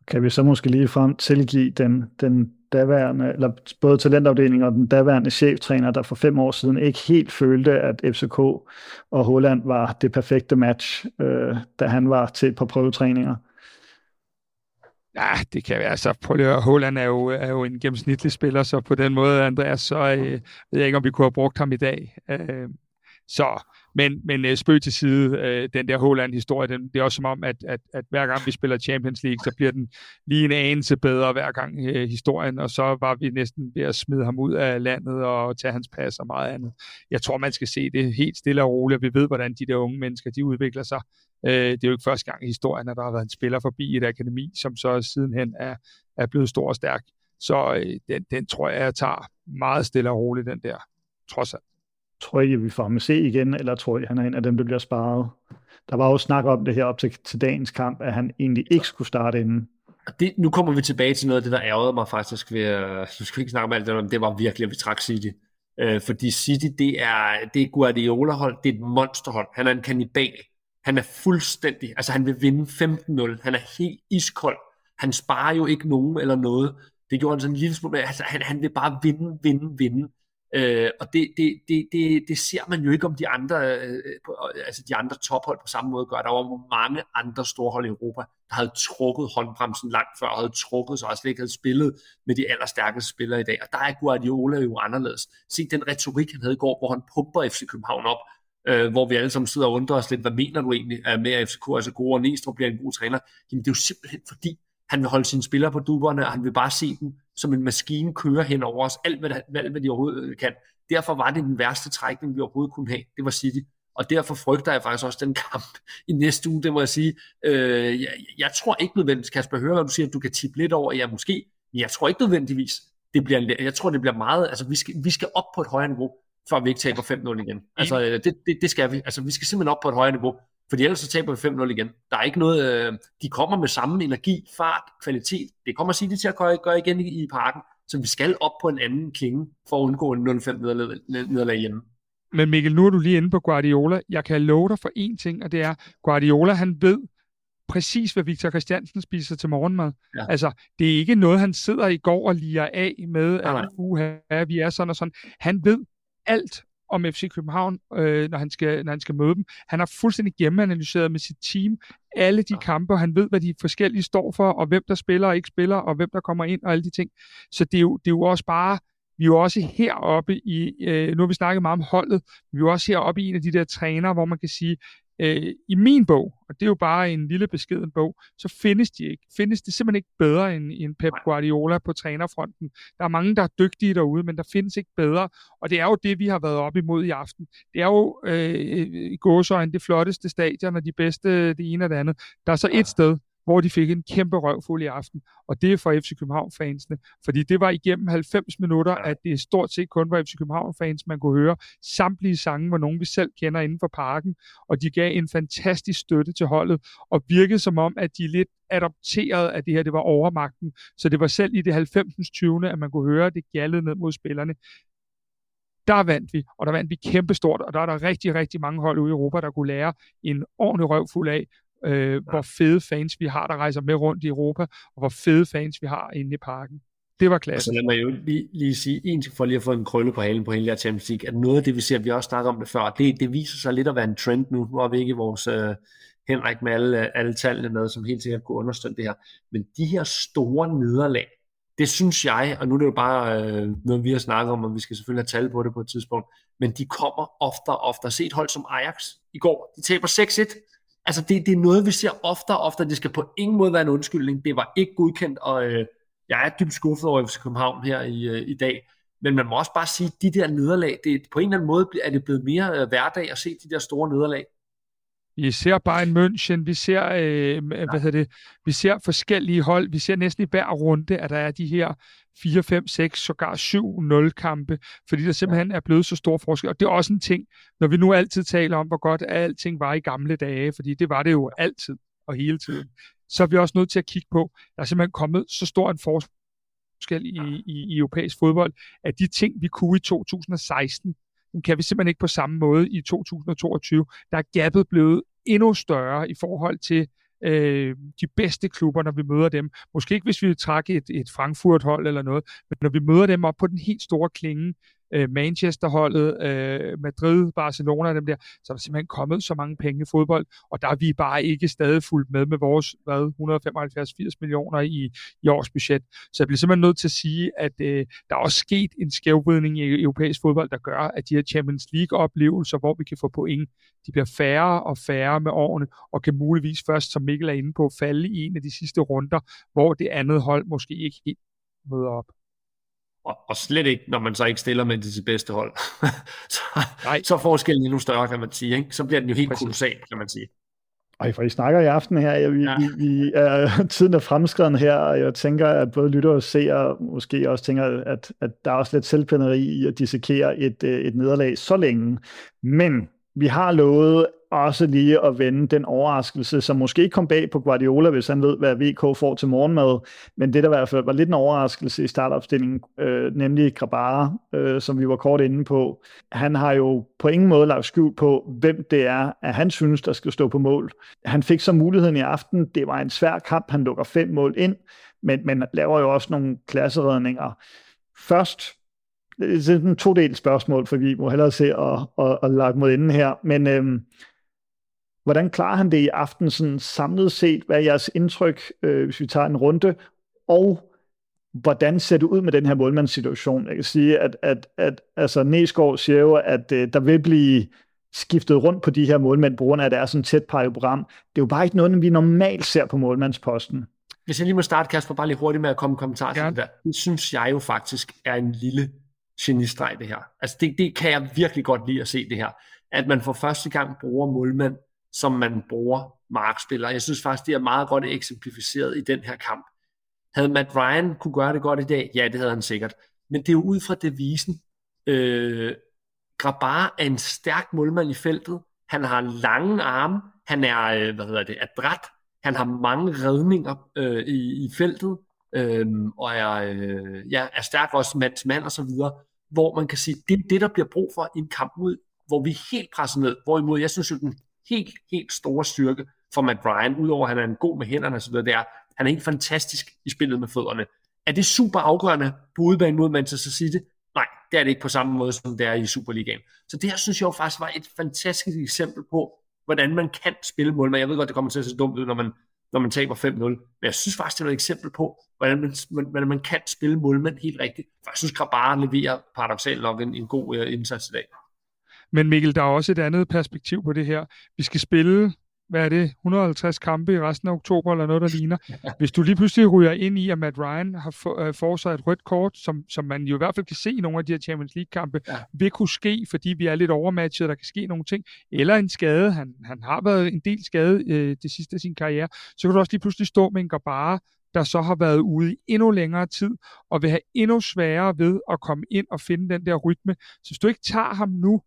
Kan vi så måske lige frem tilgive den daværende, eller både talentafdelingen og den daværende cheftræner, der for 5 år siden ikke helt følte, at FCK og Haaland var det perfekte match, da han var til et par prøvetræninger? Ja, det kan være. Så prøv lige at høre, Haaland er jo en gennemsnitlig spiller, så på den måde, Andreas, så ved jeg ikke, om vi kunne have brugt ham i dag. Men spøg til side, den der Haaland-historie, det er også som om, at hver gang vi spiller Champions League, så bliver den lige en anelse bedre hver gang historien, og så var vi næsten ved at smide ham ud af landet og tage hans pas og meget andet. Jeg tror, man skal se det helt stille og roligt. Vi ved, hvordan de der unge mennesker, de udvikler sig. Det er jo ikke første gang i historien, at der har været en spiller forbi et akademi, som så sidenhen er blevet stor og stærk. Så den tror jeg tager meget stille og roligt, den der, trods alt. Tror I, vi får ham at se igen, eller tror I, han er en af dem, der bliver sparet? Der var jo snak om det her op til dagens kamp, at han egentlig ikke skulle starte inden. Nu kommer vi tilbage til noget af det, der ærgerede mig faktisk. Nu skal vi ikke snakke om alt det, men det var virkelig, at vi trak City. Fordi City, det er Guardiola-hold, det er et monsterhold. Han er en kannibal. Han er fuldstændig, altså han vil vinde 15-0. Han er helt iskold. Han sparer jo ikke nogen eller noget. Det gjorde han sådan en lille smule. Altså han vil bare vinde. Og det ser man jo ikke, om de andre, altså de andre tophold på samme måde gør. Der var mange andre storhold i Europa, der havde trukket håndbremsen langt før, og havde trukket sig og slet ikke havde spillet med de allerstærkeste spillere i dag. Og der er Guardiola jo anderledes. Se den retorik, han havde i går, hvor han pumper FC København op, hvor vi alle sammen sidder og undrer os lidt, hvad mener du egentlig med, at FCK er så gode, og Neestrup bliver en god træner? Jamen det er jo simpelthen fordi, han vil holde sine spillere på duberne, og han vil bare se dem som en maskine kører hen over os. Alt, hvad de overhovedet kan. Derfor var det den værste trækning, vi overhovedet kunne have. Det var City. Og derfor frygter jeg faktisk også den kamp i næste uge, det må jeg sige. Jeg tror ikke nødvendigvis, Kasper, høre, hvad du siger, at du kan tippe lidt over. Ja, måske. Men jeg tror ikke nødvendigvis. Jeg tror, det bliver meget. Altså, vi skal op på et højere niveau, før vi ikke taber 5-0 igen. Altså, det skal vi. Altså, vi skal simpelthen op på et højere niveau. Fordi ellers så taber vi 5-0 igen. Der er ikke noget, de kommer med samme energi, fart, kvalitet. Det kommer City til at gøre igen i parken. Så vi skal op på en anden klinge for at undgå en 0-5-nederlag hjemme. Men Mikkel, nu er du lige inde på Guardiola. Jeg kan love dig for én ting, og det er, Guardiola han ved præcis, hvad Victor Christiansen spiser til morgenmad. Ja. Altså, det er ikke noget, han sidder i går og liger af med, at vi er sådan og sådan. Han ved alt om FC København, når han skal møde dem. Han har fuldstændig gennemanalyseret med sit team alle de kampe, og han ved, hvad de forskellige står for, og hvem der spiller og ikke spiller, og hvem der kommer ind, og alle de ting. Så det er jo også bare, Vi er jo også heroppe i, nu har vi snakket meget om holdet, vi er jo også heroppe i en af de der trænere, hvor man kan sige, i min bog, og det er jo bare en lille beskeden bog, så findes de ikke. Findes det simpelthen ikke bedre end Pep Guardiola på trænerfronten. Der er mange, der er dygtige derude, men der findes ikke bedre. Og det er jo det, vi har været op imod i aften. Det er jo i gåseøjne det flotteste stadion og de bedste det ene og det andet. Der er så et sted, hvor de fik en kæmpe røvfuld i aften, og det er for FC København-fansene, fordi det var igennem 90 minutter, at det stort set kun var FC København-fans, man kunne høre samtlige sange, hvor nogen vi selv kender inden for parken, og de gav en fantastisk støtte til holdet, og virkede som om, at de lidt adopterede, at det her det var overmagten, så det var selv i det 90. 20. at man kunne høre, at det gjaldede ned mod spillerne. Der vandt vi, og der vandt vi kæmpestort, og der er der rigtig, rigtig mange hold ude i Europa, der kunne lære en ordentlig røvfuld af, hvor fede fans vi har, der rejser med rundt i Europa, og hvor fede fans vi har inde i parken. Det var klasse. Så lad mig jo lige sige en ting, for lige at få en krølle på halen på hele Champions League, at noget af det, vi ser, vi også snakker om det før, det viser sig lidt at være en trend nu. Nu har vi ikke vores Henrik med alle tallene med, som helt sikkert kunne understøtte det her. Men de her store nederlag, det synes jeg, og nu er det jo bare noget, vi har snakket om, og vi skal selvfølgelig have tal på det på et tidspunkt, men de kommer oftere og oftere. Se et hold som Ajax i går, de taber 6-1. Altså, det er noget, vi ser oftere og oftere. Det skal på ingen måde være en undskyldning. Det var ikke godkendt, og jeg er dybt skuffet over FC København her i dag. Men man må også bare sige, at de der nederlag, det, på en eller anden måde er det blevet mere hverdag at se de der store nederlag. Vi ser Bayern München, vi ser, vi ser forskellige hold, vi ser næsten i hver runde, at der er de her 4, 5, 6, sågar 7-0 kampe, fordi der simpelthen er blevet så stor forskel. Og det er også en ting, når vi nu altid taler om, hvor godt alting var i gamle dage, fordi det var det jo altid og hele tiden, så er vi også nødt til at kigge på, der er simpelthen kommet så stor en forskel i europæisk fodbold, at de ting, vi kunne i 2016, kan vi simpelthen ikke på samme måde i 2022. Der er gapet blevet endnu større i forhold til de bedste klubber, når vi møder dem. Måske ikke, hvis vi trækker et Frankfurt-hold eller noget, men når vi møder dem op på den helt store klinge, Manchester-holdet, Madrid, Barcelona og dem der, så er der simpelthen kommet så mange penge i fodbold, og der er vi bare ikke stadig fuldt med vores 175-80 millioner i års budget. Så jeg bliver simpelthen nødt til at sige, at der er også sket en skævvridning i europæisk fodbold, der gør, at de her Champions League-oplevelser, hvor vi kan få point, de bliver færre og færre med årene, og kan muligvis først, som Mikkel er inde på, falde i en af de sidste runder, hvor det andet hold måske ikke helt møder op. Og slet ikke, når man så ikke stiller med det til bedste hold. så er forskellen endnu større, kan man sige. Ikke? Så bliver den jo helt kolossal, kan man sige. Ej, for I snakker i aften her. Tiden er fremskreden her, og jeg tænker, at både lytter og seere måske også tænker, at der er også lidt selvpænderi i at dissekere et nederlag så længe. Men vi har lovet også lige at vende den overraskelse, som måske ikke kom bag på Guardiola, hvis han ved, hvad VK får til morgenmad, men det der i hvert fald var lidt en overraskelse i startopstillingen, nemlig Grabara, som vi var kort inde på. Han har jo på ingen måde lagt skjul på, hvem det er, at han synes, der skal stå på mål. Han fik så muligheden i aften. Det var en svær kamp. Han lukker 5 mål ind, men laver jo også nogle klasseredninger. Først, det er en todelt spørgsmål, for vi må hellere se og lage mod inden her, men hvordan klarer han det i aften, sådan samlet set? Hvad er jeres indtryk, hvis vi tager en runde? Og hvordan ser det ud med den her målmandssituation? Jeg kan sige, at altså Neeskov siger jo, at der vil blive skiftet rundt på de her målmænd, på grund af, at det er sådan et tæt pakket program. Det er jo bare ikke noget, vi normalt ser på målmandsposten. Hvis jeg lige må starte, Kasper, bare lige hurtigt med at komme kommentar til det der. Det synes jeg jo faktisk er en lille genistreg, det her. Altså det kan jeg virkelig godt lide at se det her. At man for første gang bruger målmand, som man bruger markspillere. Jeg synes faktisk, det er meget godt eksemplificeret i den her kamp. Havde Matt Ryan kunne gøre det godt i dag? Ja, det havde han sikkert. Men det er jo ud fra devisen. Grabara er en stærk målmand i feltet. Han har lange arme. Han er, adræt. Han har mange redninger i feltet. Og er stærk også mand til mand og så videre. Hvor man kan sige, det er det, der bliver brug for i en kamp ud, hvor vi er helt presset ned. Hvorimod, jeg synes jo, den helt store styrke for Matt Ryan, udover at han er en god med hænderne og så videre, det er, han er helt fantastisk i spillet med fødderne. Er det super afgørende på udebane mod Manchester City? Nej, det er det ikke på samme måde, som det er i Superligaen. Så det her, synes jeg jo faktisk var et fantastisk eksempel på, hvordan man kan spille målmand. Jeg ved godt, det kommer til at se dumt ud, når man når man taber 5-0. Men jeg synes faktisk, det er et eksempel på, hvordan man kan spille målmand helt rigtigt. For jeg synes, Grabara leverer paradoksalt nok en god indsats i dag. Men Mikkel, der er også et andet perspektiv på det her. Vi skal spille, hvad er det, 150 kampe i resten af oktober eller noget, der ligner. Hvis du lige pludselig ryger ind i, at Matt Ryan har for sig et rødt kort, som man jo i hvert fald kan se i nogle af de her Champions League-kampe, vil kunne ske, fordi vi er lidt overmatchet, der kan ske nogle ting, eller en skade, han har været en del skade det sidste af sin karriere, så kan du også lige pludselig stå med en Grabara, der så har været ude i endnu længere tid, og vil have endnu sværere ved at komme ind og finde den der rytme. Så hvis du ikke tager ham nu,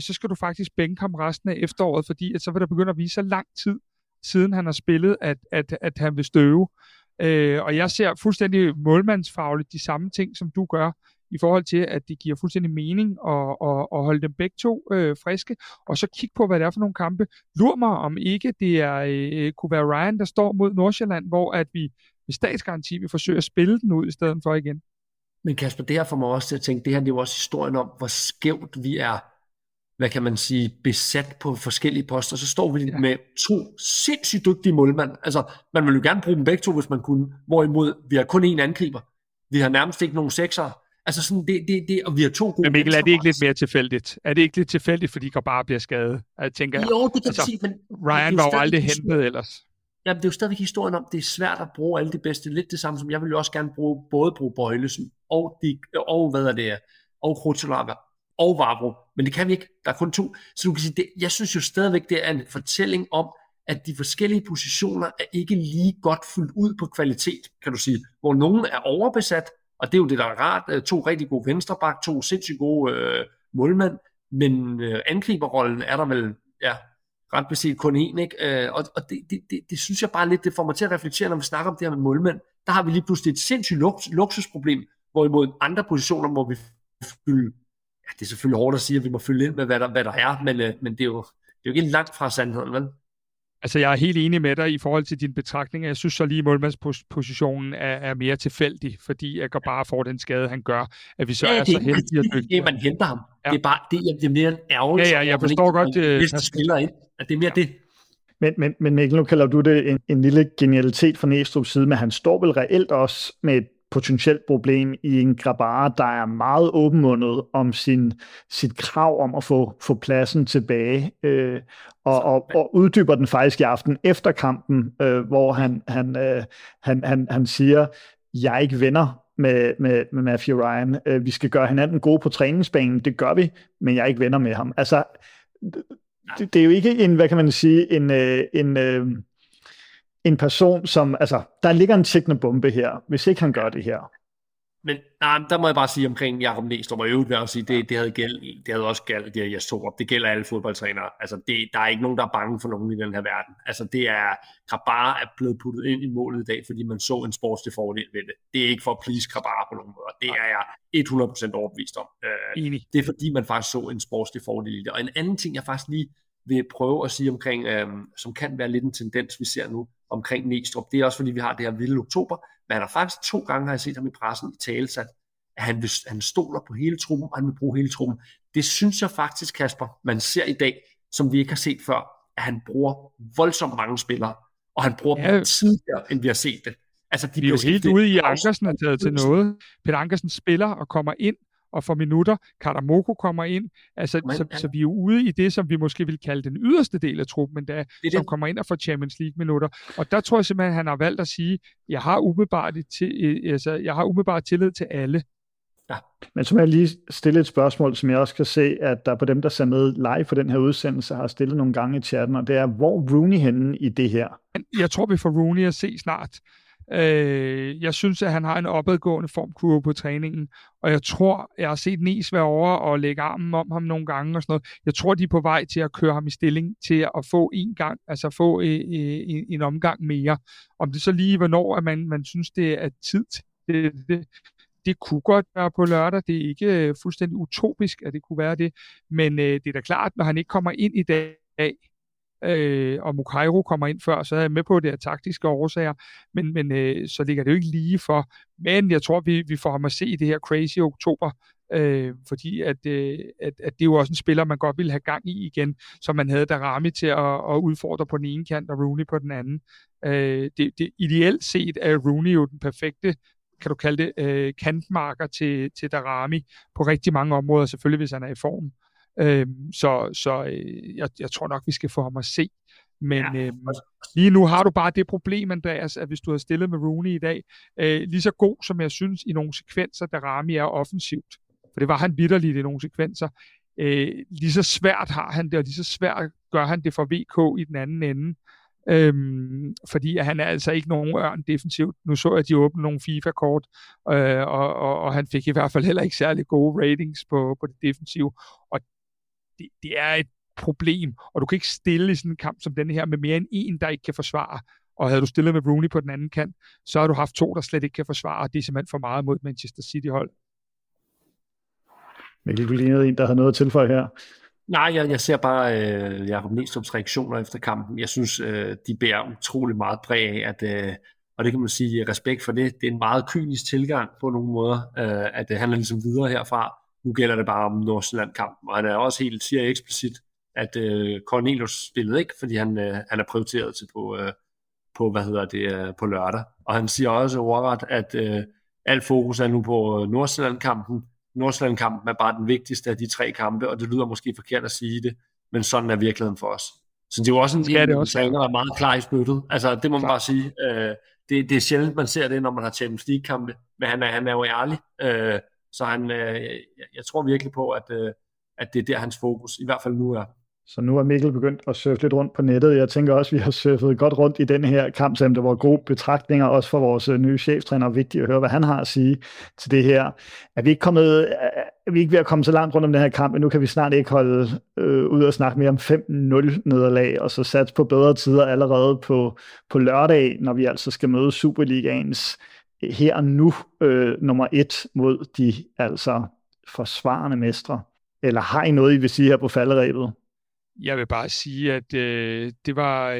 så skal du faktisk bænke ham resten af efteråret, fordi at så vil der begynde at vise så lang tid, siden han har spillet, at han vil støve. Og jeg ser fuldstændig målmandsfagligt de samme ting, som du gør, i forhold til, at det giver fuldstændig mening at holde dem begge to friske, og så kigge på, hvad det er for nogle kampe. Lur mig, om ikke det kunne være Ryan, der står mod Nordsjælland, hvor at vi med statsgaranti vil forsøge at spille den ud i stedet for igen. Men Kasper, det her får mig også til at tænke, det her det er jo også historien om, hvor skævt vi er, hvad kan man sige, besat på forskellige poster, så står vi med to sindssygt dygtige målmænd. Altså, man ville jo gerne bruge dem begge to, hvis man kunne. Hvorimod, vi har kun én angriber. Vi har nærmest ikke nogen seksere. Altså sådan, det, og vi har to gode. Men Mikkel, er det ikke lidt mere tilfældigt? Er det ikke lidt tilfældigt, fordi Grabara bliver skadet? Jeg tænker, jo, det kan altså, sige, men Ryan var jo aldrig hentet ellers. Jamen, det er jo stadigvæk historien om, det er svært at bruge alle de bedste. Lidt det samme som, jeg vil jo også gerne bruge Bøjlesen og hvad er det, og Krutzelaka og Vavro, men det kan vi ikke. Der er kun to. Så du kan sige, jeg synes jo stadigvæk, det er en fortælling om, at de forskellige positioner er ikke lige godt fyldt ud på kvalitet, kan du sige. Hvor nogen er overbesat, og det er jo det, der er rart. To rigtig gode venstreback, to sindssygt gode målmand, men angriberrollen er der vel ret beset kun en, ikke? Og det synes jeg bare lidt, det får mig til at reflektere, når vi snakker om det her med målmand. Der har vi lige pludselig et sindssygt luksusproblem, hvorimod andre positioner, hvor vi fylder. Det er selvfølgelig hårdt at sige, at vi må følge ind med, hvad der er, men det er jo ikke langt fra sandheden, vel? Altså, jeg er helt enig med dig i forhold til dine betragtninger. Jeg synes så lige, at målmandspositionen er mere tilfældig, fordi at Grabara får den skade, han gør, at vi så er så heldige at dykke. Det man henter ham. Ja. Det er bare det er mere en ærgelse. Ja, jeg forstår godt. Hvis spiller ind, at det er mere det. Men Mikkel, nu kalder du det en lille genialitet fra Neestrups side, men han står vel reelt også med et potentielt problem i en Grabara, der er meget åbenmundet om sit krav om at få pladsen tilbage, og uddyber den faktisk i aften efter kampen, hvor han siger, jeg er ikke venner med Matthew Ryan, vi skal gøre hinanden gode på træningsbanen, det gør vi, men jeg er ikke venner med ham. Altså, det er jo ikke en, hvad kan man sige, en person, som, altså, der ligger en tikkende bombe her, hvis ikke han gør det her. Men der må jeg bare sige omkring Jakob Neestrup, og i øvrigt vil jeg også sige, det havde også galt, det jeg så op, det gælder alle fodboldtrænere. Altså, der er ikke nogen, der er bange for nogen i den her verden. Altså, Grabara er blevet puttet ind i målet i dag, fordi man så en sportslig fordel ved det. Det er ikke for at please Grabara på nogen måde, det er jeg 100% overbevist om. Det er fordi, man faktisk så en sportslig fordel i det. Og en anden ting, jeg faktisk lige vil prøve at sige omkring, som kan være lidt en tendens, vi ser nu, omkring Neestrup. Det er også, fordi vi har det her vilde oktober, men han har faktisk 2 gange, har jeg set ham i pressen i tale, at han stoler på hele truppen, og han vil bruge hele truppen. Det synes jeg faktisk, Kasper, man ser i dag, som vi ikke har set før, at han bruger voldsomt mange spillere, og han bruger dem tidligere, end vi har set det. Altså, de er jo helt ude i, Ankersen er taget til noget. Peter Ankersen spiller og kommer ind, og for minutter, Karamoko kommer ind, altså, så vi er jo ude i det, som vi måske vil kalde den yderste del af truppen, men som kommer ind og får Champions League-minutter. Og der tror jeg simpelthen, at han har valgt at sige, jeg har umiddelbart tillid til alle. Ja. Men så må jeg lige stille et spørgsmål, som jeg også kan se, at der på dem, der ser med live på den her udsendelse, har stillet nogle gange i chatten, og det er, hvor Rooney henne i det her? Jeg tror, vi får Rooney at se snart. Jeg synes, at han har en opadgående formkurve på træningen, og jeg tror, jeg har set Nees være over og lægge armen om ham nogle gange og sådan noget. Jeg tror, de er på vej til at køre ham i stilling til at få en gang, altså få en omgang mere. Om det så lige, hvornår at man synes, det er tid til det kunne godt være på lørdag. Det er ikke fuldstændig utopisk, at det kunne være det, men det er da klart, når han ikke kommer ind i dag, og Mukairo kommer ind før, så er jeg med på det af taktiske årsager, men så ligger det jo ikke lige for. Men jeg tror, vi får ham at se i det her crazy oktober, fordi at det er jo også en spiller, man godt ville have gang i igen, som man havde Dharami til at udfordre på den ene kant og Rooney på den anden. Ideelt set er Rooney jo den perfekte, kan du kalde det, kantmarker til Dharami på rigtig mange områder, selvfølgelig hvis han er i form. Jeg tror nok, vi skal få ham at se. Men ja. Lige nu har du bare det problem, Andreas, at hvis du har stillet med Rooney i dag, lige så god som jeg synes i nogle sekvenser, Dharami er offensivt, for det var han vitterligt i nogle sekvenser, lige så svært har han det, og lige så svært gør han det for VK i den anden ende, fordi han er altså ikke nogen ørn defensivt. Nu så jeg, at de åbnede nogle FIFA-kort, og han fik i hvert fald heller ikke særlig gode ratings på det defensive, og det er et problem, og du kan ikke stille i sådan en kamp som denne her med mere end en, der ikke kan forsvare, og havde du stillet med Rooney på den anden kant, så har du haft to, der slet ikke kan forsvare, og det er simpelthen for meget mod Manchester City-hold. Mikkel, du lignede en, der havde noget at tilføje her. Nej, jeg ser bare Jakob Neestrups reaktioner efter kampen. Jeg synes, de bærer utrolig meget præg af, at, og det kan man sige respekt for det, det er en meget kynisk tilgang på nogle måder, at han er ligesom videre herfra. Nu gælder det bare om Nordsjælland-kampen, og han er også helt siger eksplicit, at Cornelius spillede ikke, fordi han er prioriteret til på på lørdag. Og han siger også overret, at alt fokus er nu på Nordsjælland-kampen. Nordsjælland-kampen er bare den vigtigste af de tre kampe, og det lyder måske forkert at sige det, men sådan er virkeligheden for os. Så det er jo også en sanger, der er meget klar i spyttet. Altså, det må man bare sige. Det er sjældent, man ser det, når man har Champions League-kampe, men han er jo ærlig. Så jeg tror virkelig på, at det er der, hans fokus i hvert fald nu er. Så nu er Mikkel begyndt at surfe lidt rundt på nettet. Jeg tænker også, at vi har surfet godt rundt i den her kamp, selvom der var gode betragtninger, også for vores nye cheftræner. Vigtigt at høre, hvad han har at sige til det her. Er vi ikke ved at komme så langt rundt om den her kamp, men nu kan vi snart ikke holde ud og snakke mere om 5-0-nederlag, og så satse på bedre tider allerede på lørdag, når vi altså skal møde Superligaens her og nu nummer 1 mod de altså forsvarende mestre. Eller har I noget, I vil sige her på falderebet? Jeg vil bare sige, at det var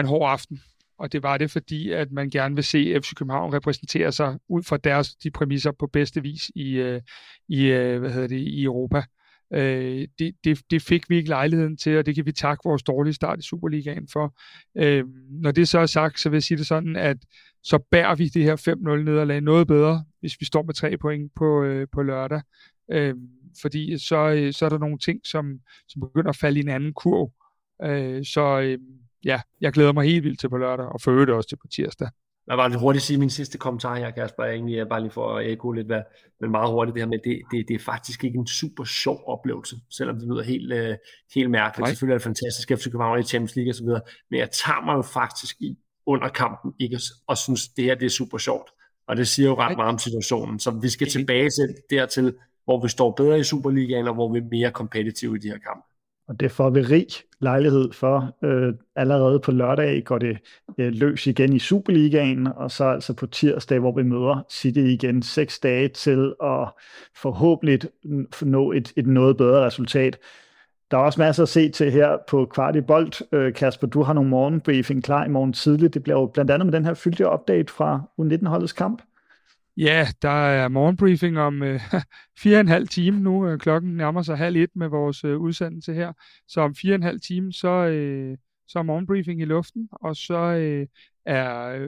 en hård aften, og det var det, fordi at man gerne vil se FC København repræsentere sig ud fra de præmisser på bedste vis i Europa. Det fik vi ikke lejligheden til, og det kan vi takke vores dårlige start i Superligaen for. Når det så er sagt, så vil jeg sige det sådan, at så bærer vi det her 5-0-nederlag noget bedre, hvis vi står med 3 point på lørdag. Fordi så er der nogle ting, som begynder at falde i en anden kurv. Jeg glæder mig helt vildt til på lørdag, og for øvrigt også til på tirsdag. Jeg vil bare hurtigt sige min sidste kommentar her, Kasper, egentlig bare lige for at ekko lidt, men meget hurtigt det her med, det er faktisk ikke en super sjov oplevelse, selvom det lyder helt mærkeligt. Nej. Selvfølgelig er det fantastisk, FC København i Champions League og så videre, men jeg tager mig jo faktisk i under kampen, ikke? Og synes, det her det er super sjovt. Og det siger jo ret meget om situationen, så vi skal tilbage dertil, hvor vi står bedre i Superligaen, og hvor vi er mere kompetitive i de her kampe. Og det får vi rig lejlighed for. Allerede på lørdag går det løs igen i Superligaen, og så altså på tirsdag, hvor vi møder City igen 6 dage til at forhåbentlig nå et noget bedre resultat. Der er også masser at se til her på Kvartibolt. Kasper, du har nogle morgenbriefing klar i morgen tidligt. Det bliver jo blandt andet med den her fyldige update fra U19-holdets kamp. Ja, der er morgenbriefing om 4,5 time nu. Klokken nærmer sig 1:30 med vores udsendelse her. Så om 4,5 time, så er morgenbriefing i luften. Og så er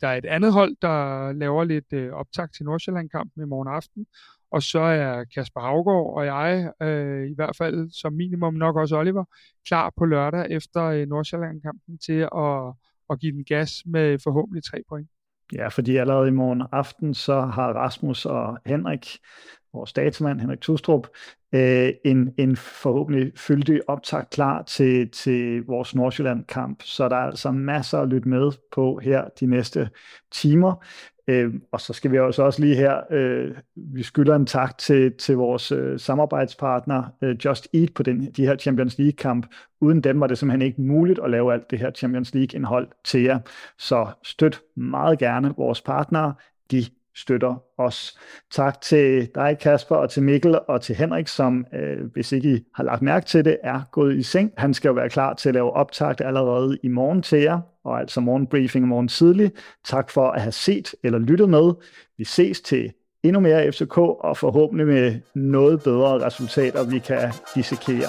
der et andet hold, der laver lidt optakt til Nordsjælland-kampen i morgen aften. Og så er Kasper Haugård og jeg, i hvert fald som minimum nok også Oliver, klar på lørdag efter Nordsjælland-kampen til at give den gas med forhåbentlig 3 point. Ja, fordi allerede i morgen aften, så har Rasmus og Henrik, vores statsmand Henrik Tystrup, en forhåbentlig fyldig optakt klar til vores Nordsjælland-kamp. Så der er altså masser at lytte med på her de næste timer. Og så skal vi også lige her, vi skylder en tak til vores samarbejdspartner Just Eat på de her Champions League-kamp. Uden dem var det simpelthen ikke muligt at lave alt det her Champions League-indhold til jer. Så støt meget gerne vores partnere, de støtter os. Tak til dig, Kasper, og til Mikkel og til Henrik, som, hvis ikke I har lagt mærke til det, er gået i seng. Han skal jo være klar til at lave optakt allerede i morgen til jer, og altså morgenbriefing i morgen tidlig. Tak for at have set eller lyttet med. Vi ses til endnu mere FCK og forhåbentlig med noget bedre resultater, vi kan dissekere.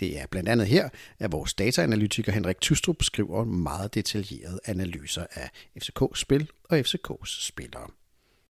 Det er blandt andet her, at vores dataanalytiker Henrik Tystrup skriver meget detaljerede analyser af FCK's spil og FCK's spillere.